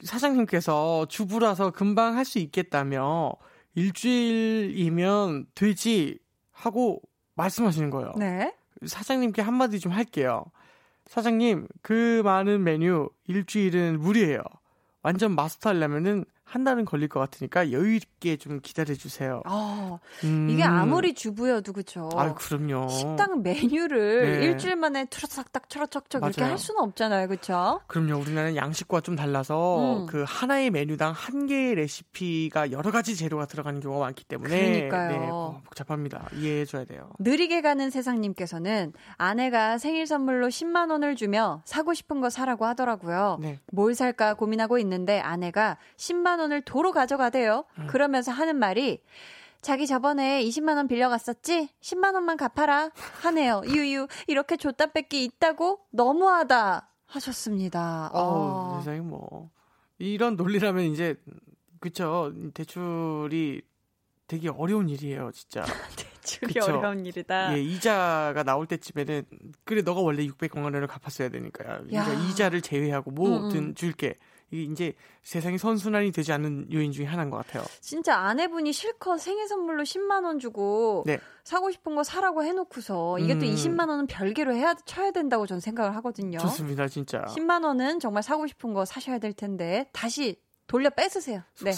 사장님께서 주부라서 금방 할 수 있겠다며. 일주일이면 되지 하고 말씀하시는 거예요. 네. 사장님께 한마디 좀 할게요. 사장님, 그 많은 메뉴 일주일은 무리예요. 완전 마스터하려면은 한 달은 걸릴 것 같으니까 여유 있게 좀 기다려주세요. 이게 아무리 주부여도 그렇죠. 아, 그럼요. 식당 메뉴를 네. 일주일 만에 투러싹딱 투러척척 이렇게 할 수는 없잖아요. 그렇죠? 그럼요. 우리나라는 양식과 좀 달라서 그 하나의 메뉴당 한 개의 레시피가 여러 가지 재료가 들어가는 경우가 많기 때문에 그러니까요. 네, 복잡합니다. 이해해줘야 돼요. 느리게 가는 세상님께서는 아내가 생일 선물로 10만 원을 주며 사고 싶은 거 사라고 하더라고요. 네. 뭘 살까 고민하고 있는데 아내가 10만 원을 도로 가져가대요. 그러면서 하는 말이 자기 저번에 20만 원 빌려갔었지? 10만 원만 갚아라 하네요. 유유 이렇게 줬다 뺏기 있다고? 너무하다 하셨습니다. 세상에 뭐 이런 논리라면 이제 그쵸 대출이 되게 어려운 일이에요 진짜. 대출이 그쵸? 어려운 일이다. 예, 이자가 나올 때쯤에는 그래 너가 원래 600만 원을 갚았어야 되니까요. 그러니까 이자를 제외하고 뭐든 줄게. 이게 이제 세상이 선순환이 되지 않는 요인 중에 하나인 것 같아요. 진짜 아내분이 실컷 생일 선물로 10만 원 주고 네. 사고 싶은 거 사라고 해놓고서 이게 또 20만 원은 별개로 쳐야 된다고 저는 생각을 하거든요. 좋습니다. 진짜. 10만 원은 정말 사고 싶은 거 사셔야 될 텐데 다시 돌려 뺏으세요. 네.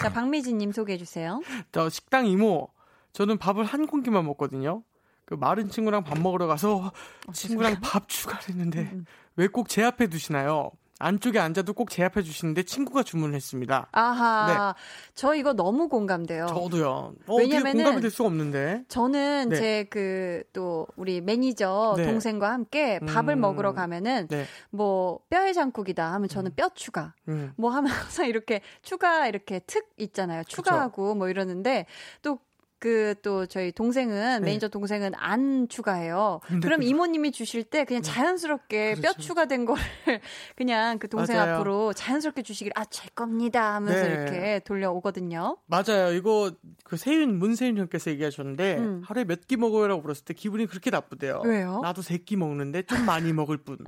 자, 박미진님 소개해 주세요. 저 식당 이모, 저는 밥을 한 공기만 먹거든요. 그 마른 친구랑 밥 먹으러 가서 친구랑 밥 추가를 했는데 왜 꼭 제 앞에 두시나요? 안쪽에 앉아도 꼭 제 앞에 주시는데 친구가 주문을 했습니다. 아하, 네. 저 이거 너무 공감돼요. 저도요. 왜냐면은 공감이 될 수가 없는데. 저는 네. 제 그 또 우리 매니저 네. 동생과 함께 밥을 먹으러 가면은 네. 뭐 뼈 해장국이다 하면 저는 뼈 추가. 뭐 하면 항상 이렇게 추가 이렇게 특 있잖아요. 추가하고 그쵸. 뭐 이러는데 또. 또 저희 동생은 네. 매니저 동생은 안 추가해요. 그럼 이모님이 주실 때 그냥 자연스럽게 네. 그렇죠. 뼈 추가된 거를 그냥 그 동생 맞아요. 앞으로 자연스럽게 주시길 아, 제 겁니다 하면서 네. 이렇게 돌려오거든요. 맞아요. 이거 그 문세윤 형께서 얘기하셨는데 하루에 몇 끼 먹어요라고 물었을 때 기분이 그렇게 나쁘대요. 왜요? 나도 3끼 먹는데 좀 많이 먹을 뿐.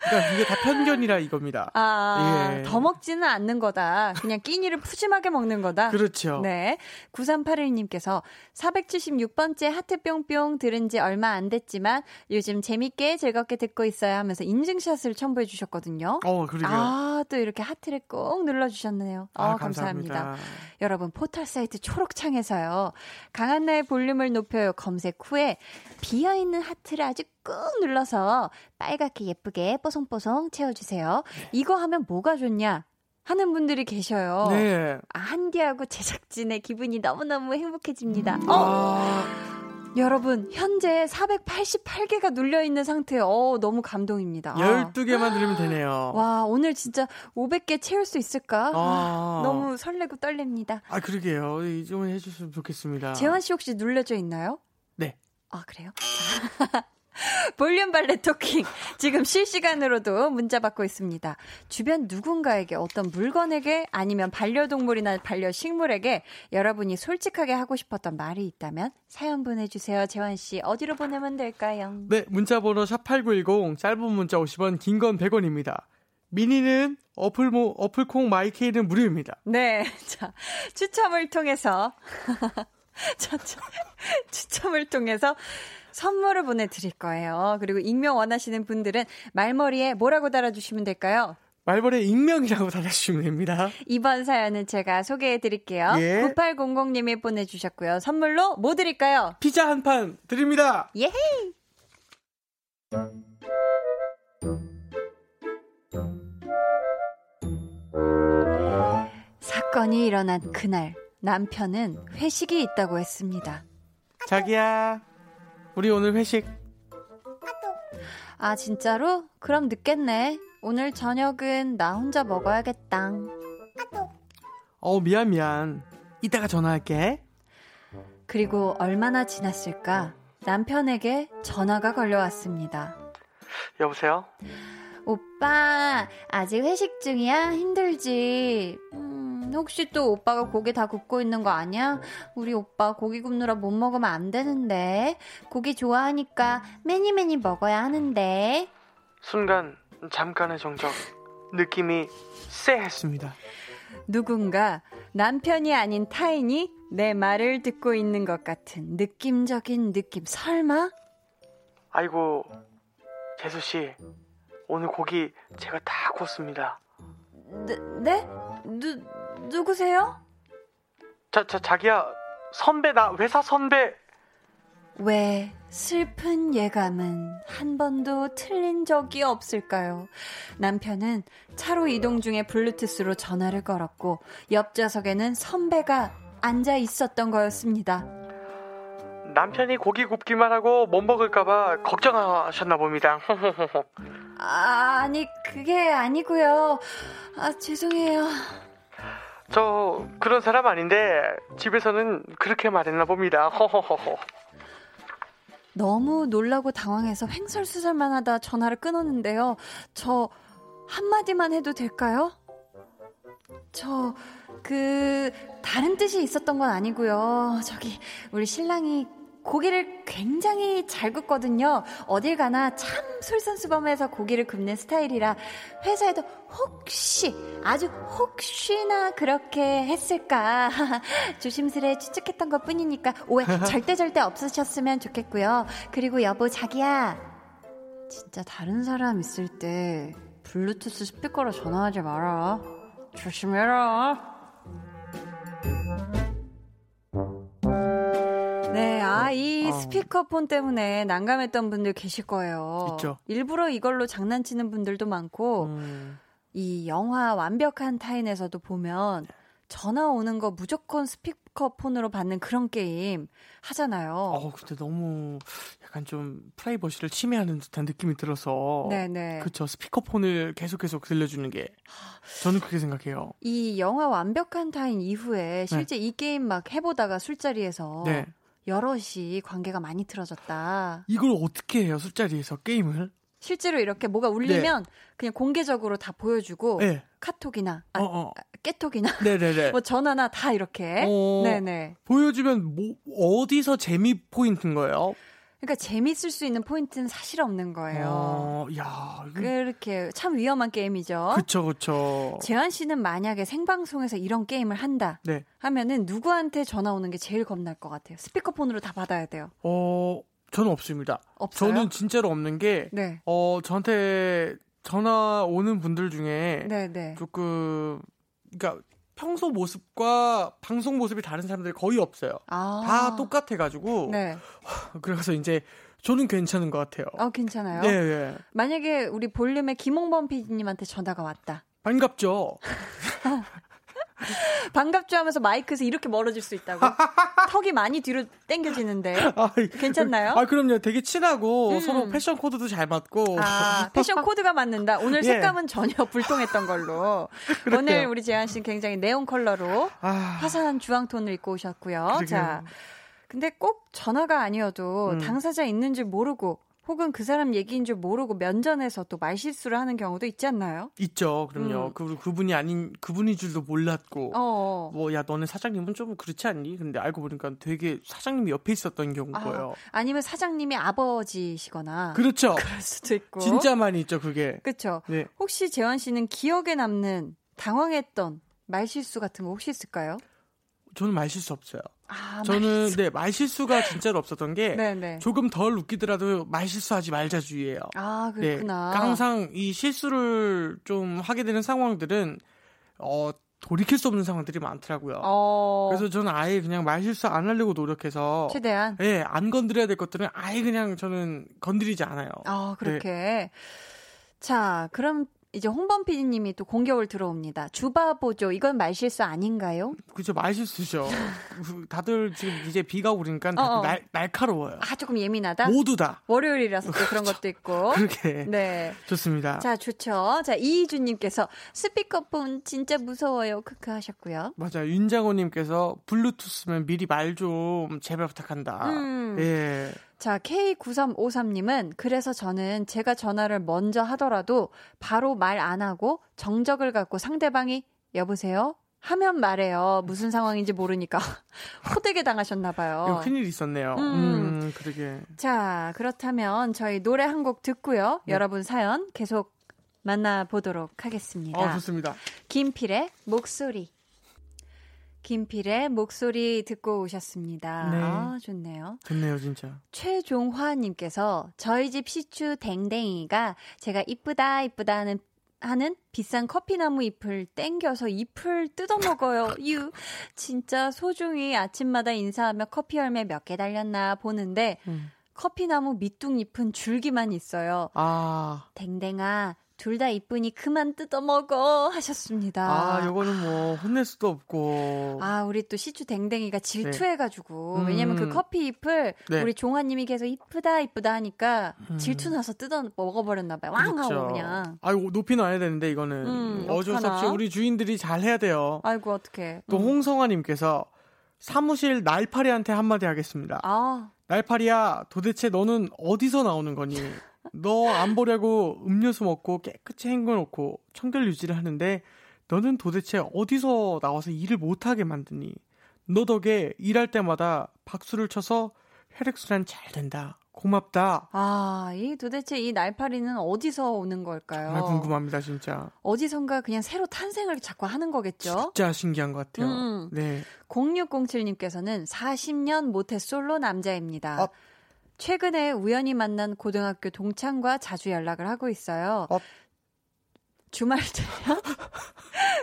그러니까 이게 다 편견이라 이겁니다. 아, 예. 더 먹지는 않는 거다. 그냥 끼니를 푸짐하게 먹는 거다. 그렇죠. 네. 9381님께서 476번째 하트 뿅뿅 들은 지 얼마 안 됐지만 요즘 재밌게 즐겁게 듣고 있어요 하면서 인증샷을 첨부해 주셨거든요. 그러게요. 아, 또 이렇게 하트를 꼭 눌러주셨네요. 감사합니다. 여러분, 포털 사이트 초록창에서요. 강한나의 볼륨을 높여요 검색 후에 비어있는 하트를 아주 꾹 눌러서 빨갛게 예쁘게 뽀송뽀송 채워주세요. 이거 하면 뭐가 좋냐 하는 분들이 계셔요. 네. 아, 한디하고 제작진의 기분이 너무너무 행복해집니다. 여러분, 현재 488개가 눌려있는 상태예요. 너무 감동입니다. 12개만 누르면 되네요. 와, 오늘 진짜 500개 채울 수 있을까? 너무 설레고 떨립니다. 아, 그러게요. 좀 해주셨으면 좋겠습니다. 재환씨 혹시 눌려져 있나요? 네. 아, 그래요? 볼륨 발레 토킹 지금 실시간으로도 문자 받고 있습니다. 주변 누군가에게, 어떤 물건에게, 아니면 반려동물이나 반려식물에게 여러분이 솔직하게 하고 싶었던 말이 있다면 사연 보내주세요. 재환씨 어디로 보내면 될까요? 네, 문자번호 샵8910, 짧은 문자 50원, 긴 건 100원입니다. 미니는 어플콩 마이케이는 무료입니다. 네, 자, 추첨을 통해서 선물을 보내드릴 거예요. 그리고 익명 원하시는 분들은 말머리에 뭐라고 달아주시면 될까요? 말벌에 익명이라고 달아주시면 됩니다. 이번 사연은 제가 소개해드릴게요. 예. 9800님이 보내주셨고요. 선물로 뭐 드릴까요? 피자 한 판 드립니다. 예헤이. 사건이 일어난 그날, 남편은 회식이 있다고 했습니다. 자기야, 우리 오늘 회식. 아, 진짜로? 그럼 늦겠네. 오늘 저녁은 나 혼자 먹어야겠다. 미안. 이따가 전화할게. 그리고 얼마나 지났을까? 남편에게 전화가 걸려왔습니다. 여보세요? 오빠, 아직 회식 중이야? 힘들지? 혹시 또 오빠가 고기 다 굽고 있는 거 아니야? 우리 오빠 고기 굽느라 못 먹으면 안 되는데. 고기 좋아하니까 매니매니 먹어야 하는데. 순간 잠깐의 정적, 느낌이 쎄했습니다. 누군가, 남편이 아닌 타인이 내 말을 듣고 있는 것 같은 느낌적인 느낌. 설마? 아이고, 재수씨, 오늘 고기 제가 다 구웠습니다. 네? 누구세요? 자기야, 선배, 나 회사 선배. 왜 슬픈 예감은 한 번도 틀린 적이 없을까요? 남편은 차로 이동 중에 블루투스로 전화를 걸었고, 옆 좌석에는 선배가 앉아 있었던 거였습니다. 남편이 고기 굽기만 하고 못 먹을까봐 걱정하셨나 봅니다. 아니, 그게 아니고요. 아, 죄송해요. 저 그런 사람 아닌데 집에서는 그렇게 말했나 봅니다. 너무 놀라고 당황해서 횡설수설만 하다 전화를 끊었는데요. 저 한마디만 해도 될까요? 저 다른 뜻이 있었던 건 아니고요. 저기, 우리 신랑이 고기를 굉장히 잘 굽거든요. 어딜 가나 참 솔선수범해서 고기를 굽는 스타일이라 회사에도 혹시나 그렇게 했을까 조심스레 추측했던 것 뿐이니까 오해 절대 없으셨으면 좋겠고요. 그리고 여보, 자기야, 진짜 다른 사람 있을 때 블루투스 스피커로 전화하지 마라. 조심해라. 네, 이 스피커폰 때문에 난감했던 분들 계실 거예요. 있죠. 일부러 이걸로 장난치는 분들도 많고, 이 영화 완벽한 타인에서도 보면 전화 오는 거 무조건 스피커폰으로 받는 그런 게임 하잖아요. 근데 너무 약간 좀 프라이버시를 침해하는 듯한 느낌이 들어서. 네네. 그렇죠. 스피커폰을 계속 들려주는 게, 저는 그렇게 생각해요. 이 영화 완벽한 타인 이후에 실제 이 게임 막 해보다가 술자리에서 여럿이 관계가 많이 틀어졌다. 이걸 어떻게 해요, 술자리에서 게임을? 실제로 이렇게 뭐가 울리면 그냥 공개적으로 다 보여주고, 카톡이나 깨톡이나 뭐 전화나 다 이렇게 보여주면 뭐 어디서 재미 포인트인 거예요? 그러니까 재밌을 수 있는 포인트는 사실 없는 거예요. 야, 그렇게 참 위험한 게임이죠. 그렇죠, 그렇죠. 재환 씨는 만약에 생방송에서 이런 게임을 한다 네. 하면은 누구한테 전화 오는 게 제일 겁날 것 같아요? 스피커폰으로 다 받아야 돼요. 저는 없습니다. 없어요? 저는 진짜로 없는 게 네. 저한테 전화 오는 분들 중에 네, 네. 조금 그러니까. 평소 모습과 방송 모습이 다른 사람들이 거의 없어요. 아. 다 똑같아가지고. 네. 그래서 이제 저는 괜찮은 것 같아요. 괜찮아요? 네. 네. 만약에 우리 볼륨의 김홍범 PD님한테 전화가 왔다. 반갑죠. 반갑죠 하면서 마이크에서 이렇게 멀어질 수 있다고? 턱이 많이 뒤로 당겨지는데 괜찮나요? 그럼요. 되게 친하고 서로 패션 코드도 잘 맞고. 패션 코드가 맞는다. 오늘 색감은 전혀 불통했던 걸로. 그럴게요. 오늘 우리 재한 씨는 굉장히 네온 컬러로 화사한 주황톤을 입고 오셨고요. 그러게요. 자, 근데 꼭 전화가 아니어도 당사자 있는 줄 모르고 혹은 그 사람 얘기인 줄 모르고 면전에서 또 말실수를 하는 경우도 있지 않나요? 있죠, 그럼요. 그분이 아닌 그분인 줄도 몰랐고, 뭐 야 너네 사장님은 좀 그렇지 않니? 근데 알고 보니까 되게 사장님이 옆에 있었던 경우인 거예요. 아니면 사장님이 아버지시거나, 그렇죠. 그럴 수도 있고. 진짜 많이 있죠, 그게. 그렇죠. 네. 혹시 재원 씨는 기억에 남는 당황했던 말실수 같은 거 혹시 있을까요? 저는 말실수 없어요. 저는 네 말실수가 진짜로 없었던 게 조금 덜 웃기더라도 말실수하지 말자주의예요. 그렇구나. 네, 항상 이 실수를 좀 하게 되는 상황들은 돌이킬 수 없는 상황들이 많더라고요. 그래서 저는 아예 그냥 말실수 안 하려고 노력해서 최대한 네, 안 건드려야 될 것들은 아예 그냥 저는 건드리지 않아요. 그렇게. 네. 자, 그럼 이제 홍범 PD님이 또 공격을 들어옵니다. 주바보죠. 이건 말실수 아닌가요? 그렇죠. 말실수죠. 다들 지금 이제 비가 오니까 날카로워요. 조금 예민하다? 모두 다. 월요일이라서 또 그런 것도 있고. 그렇게. 네. 좋습니다. 자, 좋죠. 자, 이희주님께서 스피커폰 진짜 무서워요. 크크 하셨고요. 맞아요. 윤장호님께서 블루투스면 미리 말 좀 제발 부탁한다. 예. 자, K9353님은 그래서 저는 제가 전화를 먼저 하더라도 바로 말 안 하고 정적을 갖고 상대방이 여보세요? 하면 말해요. 무슨 상황인지 모르니까 호되게 당하셨나 봐요. 큰일 있었네요. 그러게. 자, 그렇다면 저희 노래 한 곡 듣고요. 네. 여러분 사연 계속 만나보도록 하겠습니다. 좋습니다. 김필의 목소리. 김필의 목소리 듣고 오셨습니다. 네. 좋네요. 좋네요, 진짜. 최종화님께서 저희 집 시추 댕댕이가 제가 이쁘다 하는 비싼 커피나무 잎을 땡겨서 잎을 뜯어먹어요. 유 진짜 소중히 아침마다 인사하며 커피 열매 몇 개 달렸나 보는데 커피나무 밑둥잎은 줄기만 있어요. 댕댕아. 둘 다 이쁘니 그만 뜯어먹어 하셨습니다. 요거는 뭐 혼낼 수도 없고. 우리 또 시추 댕댕이가 질투해가지고. 왜냐면 그 커피 잎을 네. 우리 종아님이 계속 이쁘다 하니까 질투나서 뜯어 먹어버렸나봐요. 왕 그렇죠. 하고 그냥. 높이 놔야 되는데 이거는. 어쩔 수 없이 우리 주인들이 잘 해야 돼요. 아이고 어떡해. 또 홍성아님께서 사무실 날파리한테 한마디 하겠습니다. 날파리야 도대체 너는 어디서 나오는 거니? 너 안 보려고 음료수 먹고 깨끗이 헹궈놓고 청결 유지를 하는데 너는 도대체 어디서 나와서 일을 못하게 만드니? 너 덕에 일할 때마다 박수를 쳐서 혈액순환 잘 된다. 고맙다. 이 도대체 이 날파리는 어디서 오는 걸까요? 정말 궁금합니다, 진짜. 어디선가 그냥 새로 탄생을 자꾸 하는 거겠죠? 진짜 신기한 것 같아요. 네. 0607님께서는 40년 모태 솔로 남자입니다. 최근에 우연히 만난 고등학교 동창과 자주 연락을 하고 있어요. 주말 되면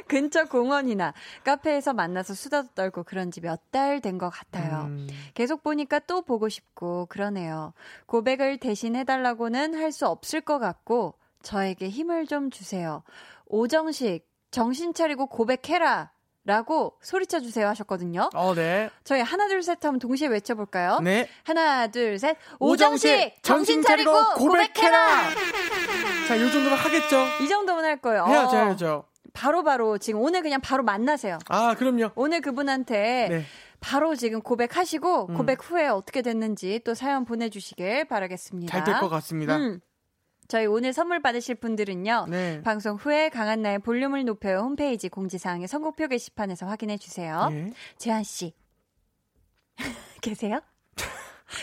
근처 공원이나 카페에서 만나서 수다도 떨고 그런 지 몇 달 된 것 같아요. 계속 보니까 또 보고 싶고 그러네요. 고백을 대신 해달라고는 할 수 없을 것 같고 저에게 힘을 좀 주세요. 오정식, 정신 차리고 고백해라! 라고 소리쳐 주세요 하셨거든요. 네. 저희 하나 둘 셋 하면 동시에 외쳐볼까요? 네. 하나 둘 셋. 오정식 정신 차리고 고백해라. 자, 이 정도면 하겠죠. 이 정도면 할 거예요. 해야죠, 해야죠. 바로 지금 오늘 그냥 바로 만나세요. 그럼요. 오늘 그분한테 네. 바로 지금 고백하시고 고백 후에 어떻게 됐는지 또 사연 보내주시길 바라겠습니다. 잘 될 것 같습니다. 저희 오늘 선물 받으실 분들은요. 네. 방송 후에 강한나의 볼륨을 높여요 홈페이지 공지사항의 선곡표 게시판에서 확인해 주세요. 네. 재환 씨 계세요?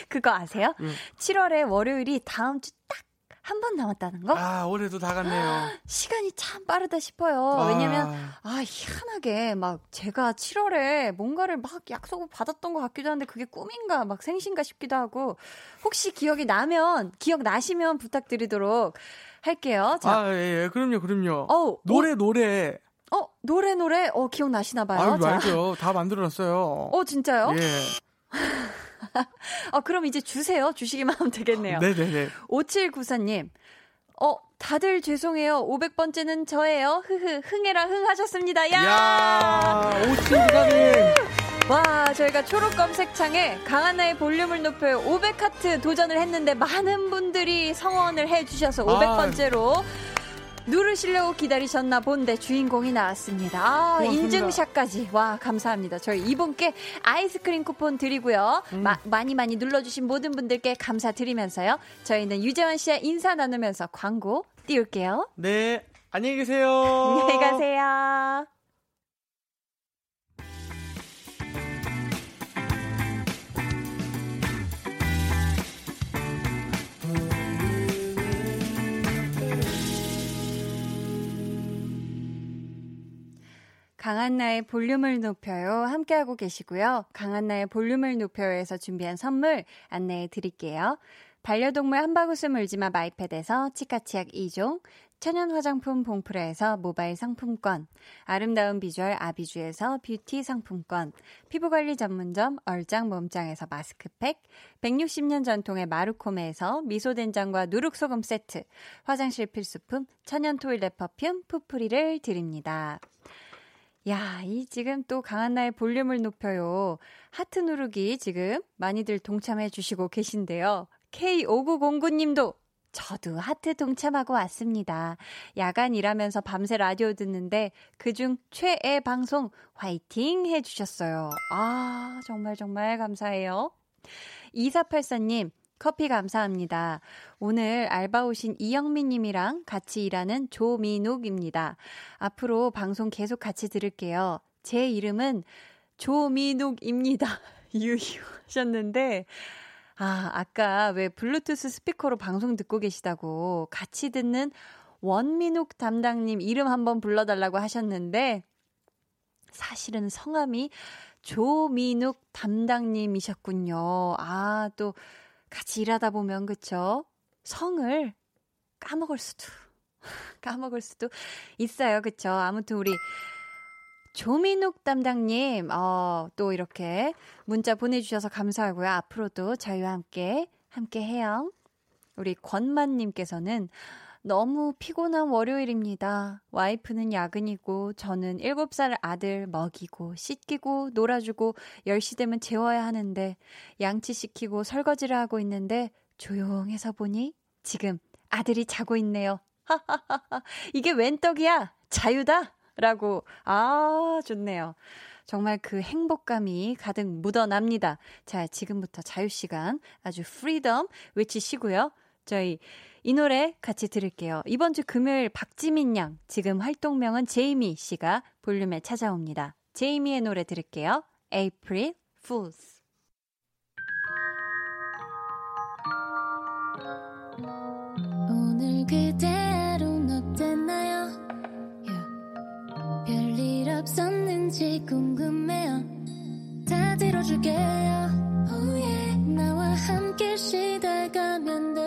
그거 아세요? 7월에 월요일이 다음 주 딱 한 번 남았다는 거? 아, 올해도 다 갔네요. 시간이 참 빠르다 싶어요. 아. 왜냐면, 아, 희한하게 막 제가 7월에 뭔가를 막 약속을 받았던 것 같기도 한데 그게 꿈인가 막 생신가 싶기도 하고, 혹시 기억나시면 부탁드리도록 할게요. 자. 아, 예, 그럼요, 그럼요. 노래. 노래. 기억나시나 봐요. 아, 알죠. 다 만들어놨어요. 진짜요? 예. 그럼 이제 주세요. 주시기만 하면 되겠네요. 네네네. 5794님. 다들 죄송해요. 500번째는 저예요. 흐흐. 흥해라 흥하셨습니다. 야! 5794님. 와, 저희가 초록 검색창에 강한나의 볼륨을 높여 500하트 도전을 했는데 많은 분들이 성원을 해주셔서 500번째로 누르시려고 기다리셨나 본데 주인공이 나왔습니다. 고맙습니다. 인증샷까지. 와, 감사합니다. 저희 이분께 아이스크림 쿠폰 드리고요. 많이 눌러주신 모든 분들께 감사드리면서요. 저희는 유재환 씨와 인사 나누면서 광고 띄울게요. 네, 안녕히 계세요. 안녕히 가세요. 강한나의 볼륨을 높여요. 함께하고 계시고요. 강한나의 볼륨을 높여요에서 준비한 선물 안내해 드릴게요. 반려동물 한바구스 물지마 마이패드에서 치카치약 2종, 천연 화장품 봉프레에서 모바일 상품권, 아름다운 비주얼 아비주에서 뷰티 상품권, 피부관리 전문점 얼짱 몸짱에서 마스크팩, 160년 전통의 마루코메에서 미소된장과 누룩소금 세트, 화장실 필수품 천연 토일렛 퍼퓸 푸프리를 드립니다. 야, 이 지금 또 강한나의 볼륨을 높여요. 하트 누르기 지금 많이들 동참해 주시고 계신데요. K5909님도 저도 하트 동참하고 왔습니다. 야간 일하면서 밤새 라디오 듣는데 그중 최애 방송 화이팅 해주셨어요. 아, 정말 정말 감사해요. 2484님. 커피 감사합니다. 오늘 알바 오신 이영미님이랑 같이 일하는 조민욱입니다. 앞으로 방송 계속 같이 들을게요. 제 이름은 조민욱입니다. 유유 하셨는데, 아까 왜 블루투스 스피커로 방송 듣고 계시다고 같이 듣는 원민욱 담당님 이름 한번 불러달라고 하셨는데, 사실은 성함이 조민욱 담당님이셨군요. 또 같이 일하다 보면, 그쵸? 성을 까먹을 수도 있어요. 그쵸? 아무튼 우리 조민욱 담당님, 또 이렇게 문자 보내주셔서 감사하고요. 앞으로도 저희와 함께 해요. 우리 권만님께서는 너무 피곤한 월요일입니다. 와이프는 야근이고 저는 7살 아들 먹이고 씻기고 놀아주고 10시 되면 재워야 하는데 양치시키고 설거지를 하고 있는데 조용해서 보니 지금 아들이 자고 있네요. 하하하하. 이게 웬 떡이야? 자유다? 라고. 좋네요. 정말 그 행복감이 가득 묻어납니다. 자, 지금부터 자유시간 아주 프리덤 외치시고요. 저희 이 노래 같이 들을게요. 이번 주 금요일 박지민 양, 지금 활동명은 제이미 씨가 볼륨에 찾아옵니다. 제이미의 노래 들을게요. April Fools. 오늘 그대로는 어땠나요? Yeah. 별일 없었는지 궁금해요. 다 들어줄게요. Oh yeah. 나와 함께 시달가면 돼요.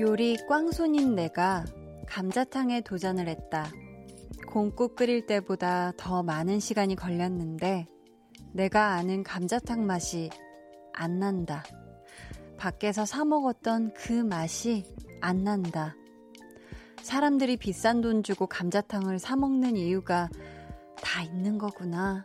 요리 꽝손인 내가 감자탕에 도전을 했다. 콩국 끓일 때보다 더 많은 시간이 걸렸는데 내가 아는 감자탕 맛이 안 난다. 밖에서 사 먹었던 그 맛이 안 난다. 사람들이 비싼 돈 주고 감자탕을 사 먹는 이유가 다 있는 거구나.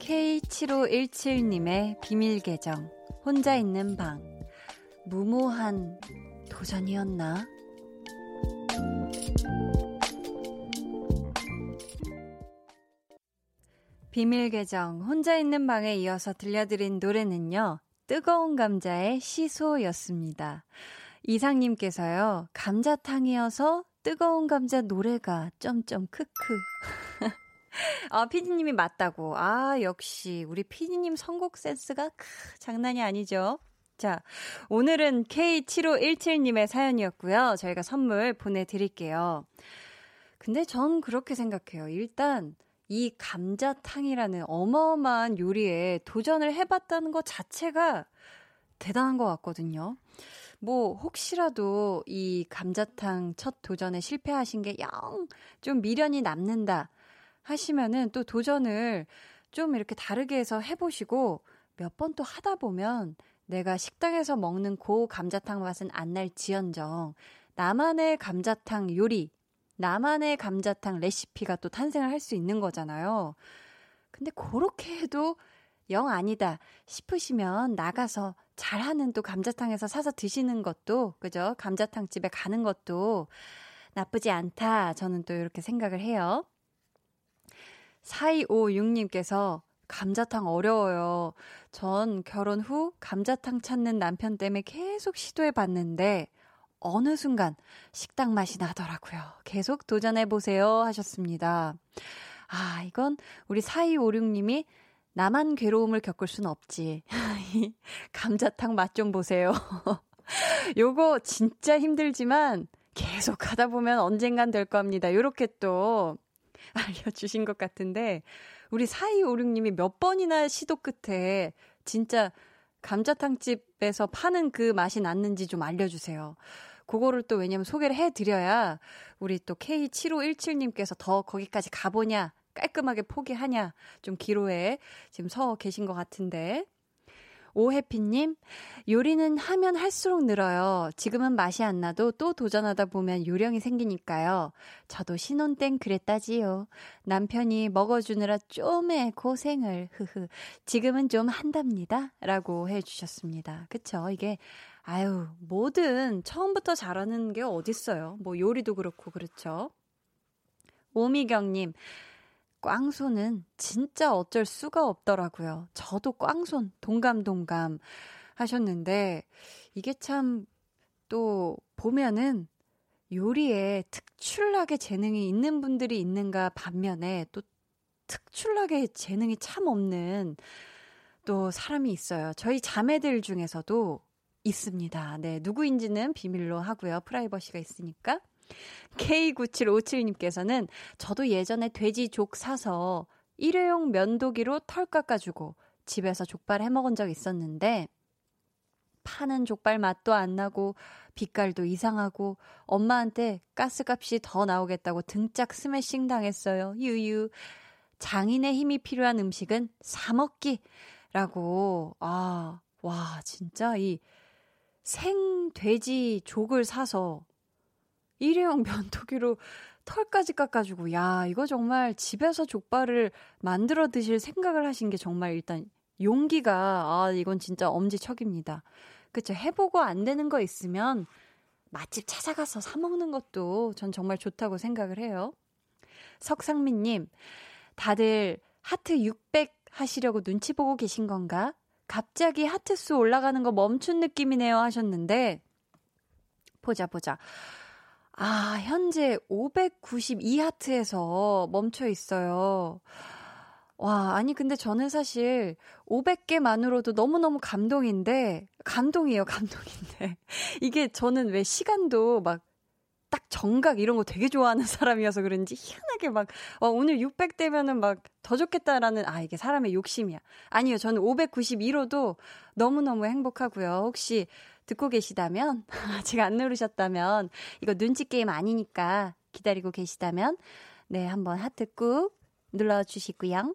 K7517님의 비밀 계정 혼자 있는 방. 무모한 도전이었나? 비밀 계정 혼자 있는 방에 이어서 들려드린 노래는요, 뜨거운 감자의 시소였습니다. 이상님께서요, 감자탕이어서 뜨거운 감자 노래가 점점 크크. 아, 피디님이 맞다고. 아, 역시 우리 피디님 선곡 센스가 장난이 아니죠. 자, 오늘은 K7517님의 사연이었고요. 저희가 선물 보내드릴게요. 근데 전 그렇게 생각해요. 일단 이 감자탕이라는 어마어마한 요리에 도전을 해봤다는 것 자체가 대단한 것 같거든요. 뭐 혹시라도 이 감자탕 첫 도전에 실패하신 게 영 좀 미련이 남는다 하시면은 또 도전을 좀 이렇게 다르게 해서 해보시고 몇 번 또 하다 보면 내가 식당에서 먹는 고 감자탕 맛은 안 날지언정 나만의 감자탕 요리, 나만의 감자탕 레시피가 또 탄생을 할 수 있는 거잖아요. 근데 그렇게 해도 영 아니다 싶으시면 나가서 잘하는 또 감자탕에서 사서 드시는 것도, 그죠? 감자탕집에 가는 것도 나쁘지 않다. 저는 또 이렇게 생각을 해요. 4256님께서 감자탕 어려워요. 전 결혼 후 감자탕 찾는 남편 때문에 계속 시도해봤는데 어느 순간 식당 맛이 나더라고요. 계속 도전해보세요 하셨습니다. 아, 이건 우리 4256님이 나만 괴로움을 겪을 순 없지. 감자탕 맛 좀 보세요. 요거 진짜 힘들지만 계속 하다 보면 언젠간 될 겁니다. 요렇게 또 알려주신 것 같은데, 우리 4256님이 몇 번이나 시도 끝에 진짜 감자탕집에서 파는 그 맛이 났는지 좀 알려주세요. 그거를 또 왜냐면 소개를 해드려야 우리 또 K7517님께서 더 거기까지 가보냐, 깔끔하게 포기하냐, 좀 기로에 지금 서 계신 것 같은데. 오해피님, 요리는 하면 할수록 늘어요. 지금은 맛이 안 나도 또 도전하다 보면 요령이 생기니까요. 저도 신혼 땐 그랬다지요. 남편이 먹어주느라 좀의 고생을, 흐흐. 지금은 좀 한답니다. 라고 해주셨습니다. 그쵸? 이게, 아유, 뭐든 처음부터 잘하는 게 어딨어요. 뭐 요리도 그렇고, 그렇죠? 오미경님, 꽝손은 진짜 어쩔 수가 없더라고요. 저도 꽝손 동감 하셨는데, 이게 참 또 보면은 요리에 특출나게 재능이 있는 분들이 있는가 반면에 또 특출나게 재능이 참 없는 또 사람이 있어요. 저희 자매들 중에서도 있습니다. 네, 누구인지는 비밀로 하고요. 프라이버시가 있으니까. K9757님께서는 저도 예전에 돼지족 사서 일회용 면도기로 털 깎아주고 집에서 족발 해먹은 적 있었는데 파는 족발 맛도 안 나고 빛깔도 이상하고 엄마한테 가스값이 더 나오겠다고 등짝 스매싱 당했어요. 유유. 장인의 힘이 필요한 음식은 사먹기라고. 아, 와, 진짜 이 생돼지족을 사서 일회용 면도기로 털까지 깎아주고, 야, 이거 정말 집에서 족발을 만들어 드실 생각을 하신 게 정말 일단 용기가, 아, 이건 진짜 엄지척입니다. 그쵸? 해보고 안 되는 거 있으면 맛집 찾아가서 사먹는 것도 전 정말 좋다고 생각을 해요. 석상민님, 다들 하트 600 하시려고 눈치 보고 계신 건가? 갑자기 하트수 올라가는 거 멈춘 느낌이네요 하셨는데, 보자. 아, 현재 592하트에서 멈춰 있어요. 와, 아니 근데 저는 사실 500개만으로도 너무너무 감동인데 이게 저는 왜 시간도 막 딱 정각 이런 거 되게 좋아하는 사람이어서 그런지 희한하게 막 오늘 600 되면은 막 더 좋겠다라는, 아, 이게 사람의 욕심이야. 아니요, 저는 592로도 너무너무 행복하고요. 혹시 듣고 계시다면, 아직 안 누르셨다면, 이거 눈치 게임 아니니까 기다리고 계시다면, 네, 한번 하트 꾹 눌러주시고요.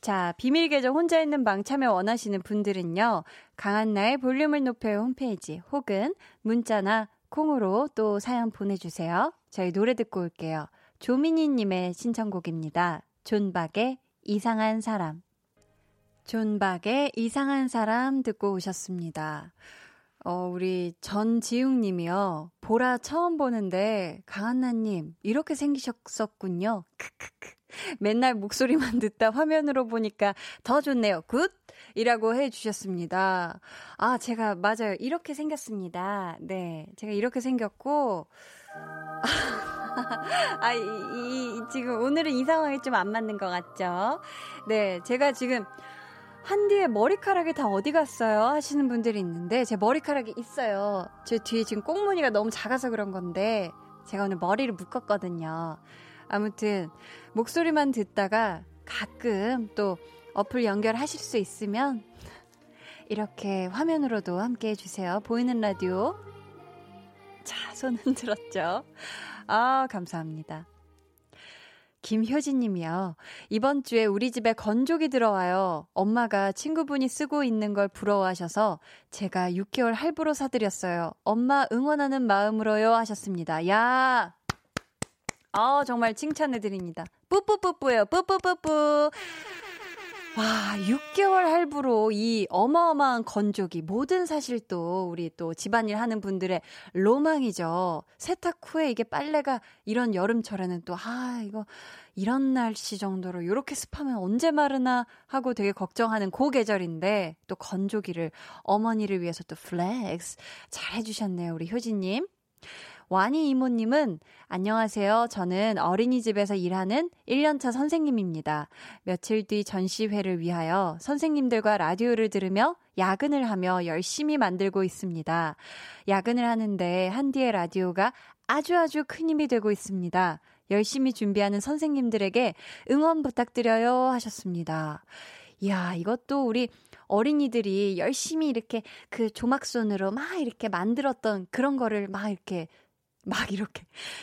자, 비밀 계정 혼자 있는 방 참여 원하시는 분들은요, 강한나의 볼륨을 높여요 홈페이지 혹은 문자나 콩으로 또 사연 보내주세요. 저희 노래 듣고 올게요. 조민희님의 신청곡입니다. 존박의 이상한 사람. 존박의 이상한 사람 듣고 오셨습니다. 우리 전지웅님이요. 보라 처음 보는데 강한나님 이렇게 생기셨었군요. 크크크. 맨날 목소리만 듣다 화면으로 보니까 더 좋네요. 굿! 이라고 해주셨습니다. 아, 제가 맞아요. 이렇게 생겼습니다. 네, 제가 이렇게 생겼고 아, 지금 오늘은 이 상황이 좀 안 맞는 것 같죠? 네, 제가 지금 한디의 머리카락이 다 어디 갔어요? 하시는 분들이 있는데 제 머리카락이 있어요. 제 뒤에 지금 꽁무니가 너무 작아서 그런 건데 제가 오늘 머리를 묶었거든요. 아무튼 목소리만 듣다가 가끔 또 어플 연결하실 수 있으면 이렇게 화면으로도 함께 해주세요. 보이는 라디오. 자, 손 흔들었죠? 아, 감사합니다. 김효진 님이요. 이번 주에 우리 집에 건조기 들어와요. 엄마가 친구분이 쓰고 있는 걸 부러워하셔서 제가 6개월 할부로 사드렸어요. 엄마 응원하는 마음으로요 하셨습니다. 야! 아, 정말 칭찬해드립니다. 뿌뿌뿌뿌요. 뿌뿌뿌뿌. 와, 6개월 할부로 이 어마어마한 건조기. 뭐든 사실 또 우리 또 집안일 하는 분들의 로망이죠. 세탁 후에 이게 빨래가 이런 여름철에는 또 아, 이거 이런 날씨 정도로 이렇게 습하면 언제 마르나 하고 되게 걱정하는 그 계절인데 또 건조기를 어머니를 위해서 또 플렉스 잘 해주셨네요. 우리 효진님. 와니 이모님은 안녕하세요. 저는 어린이집에서 일하는 1년차 선생님입니다. 며칠 뒤 전시회를 위하여 선생님들과 라디오를 들으며 야근을 하며 열심히 만들고 있습니다. 야근을 하는데 한디의 라디오가 아주 큰 힘이 되고 있습니다. 열심히 준비하는 선생님들에게 응원 부탁드려요 하셨습니다. 이야, 이것도 우리 어린이들이 열심히 이렇게 그 조막손으로 막 이렇게 만들었던 그런 거를 막 이렇게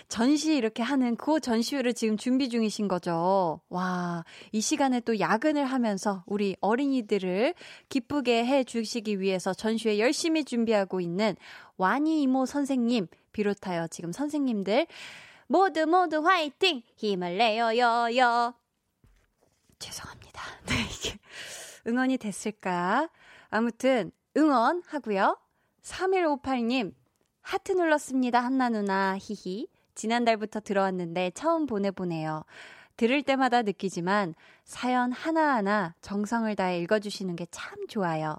전시 이렇게 하는 그 전시회를 지금 준비 중이신 거죠. 와, 이 시간에 또 야근을 하면서 우리 어린이들을 기쁘게 해주시기 위해서 전시회 열심히 준비하고 있는 와니 이모 선생님 비롯하여 지금 선생님들 모두 화이팅! 힘을 내요 요요. 죄송합니다. 네, 이게 응원이 됐을까? 아무튼 응원하고요. 3158님. 하트 눌렀습니다. 한나 누나. 히히. 지난달부터 들어왔는데 처음 보내보네요. 들을 때마다 느끼지만 사연 하나하나 정성을 다해 읽어주시는 게 참 좋아요.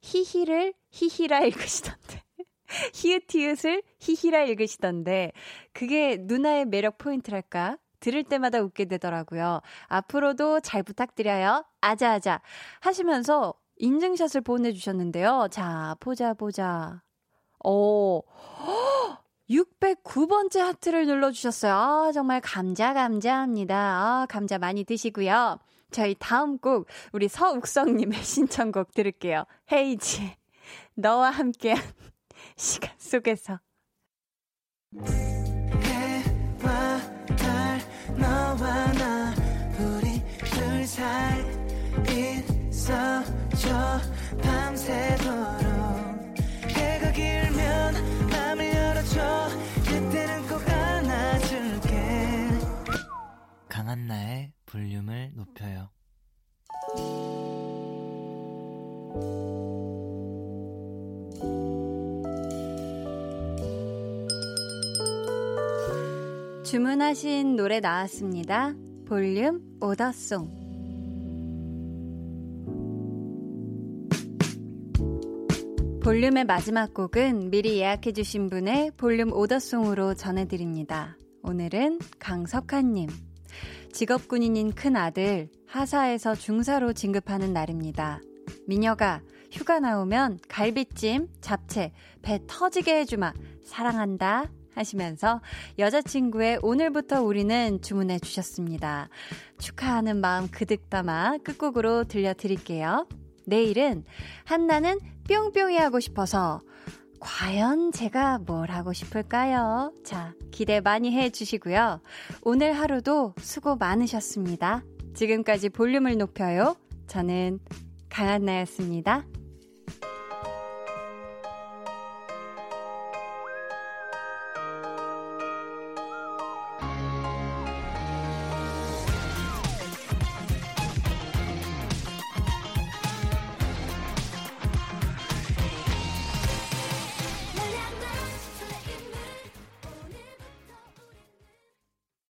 히히를 히히라 읽으시던데. 히읗히읗을 히히라 읽으시던데. 그게 누나의 매력 포인트랄까? 들을 때마다 웃게 되더라고요. 앞으로도 잘 부탁드려요. 아자아자 하시면서 인증샷을 보내주셨는데요. 자, 보자. 오, 609번째 하트를 눌러주셨어요. 아, 정말 감사합니다. 아, 감자 많이 드시고요. 저희 다음 곡 우리 서욱성님의 신청곡 들을게요. 헤이지, 너와 함께한 시간 속에서. 너와 나 우리 둘 살 있어줘 밤새도록 해가 길면 맘을 열어줘 그때는 꼭 안아줄게 강한나의 볼륨을 높여요. 주문하신 노래 나왔습니다. 볼륨 오더송. 볼륨의 마지막 곡은 미리 예약해주신 분의 볼륨 오더송으로 전해드립니다. 오늘은 강석한님. 직업군인인 큰아들 하사에서 중사로 진급하는 날입니다. 미녀가 휴가 나오면 갈비찜, 잡채, 배 터지게 해주마. 사랑한다. 하시면서 여자친구의 오늘부터 우리는 주문해 주셨습니다. 축하하는 마음 그득 담아 끝곡으로 들려드릴게요. 내일은 한나는 뿅뿅이 하고 싶어서 과연 제가 뭘 하고 싶을까요? 자, 기대 많이 해주시고요. 오늘 하루도 수고 많으셨습니다. 지금까지 볼륨을 높여요. 저는 강한나였습니다.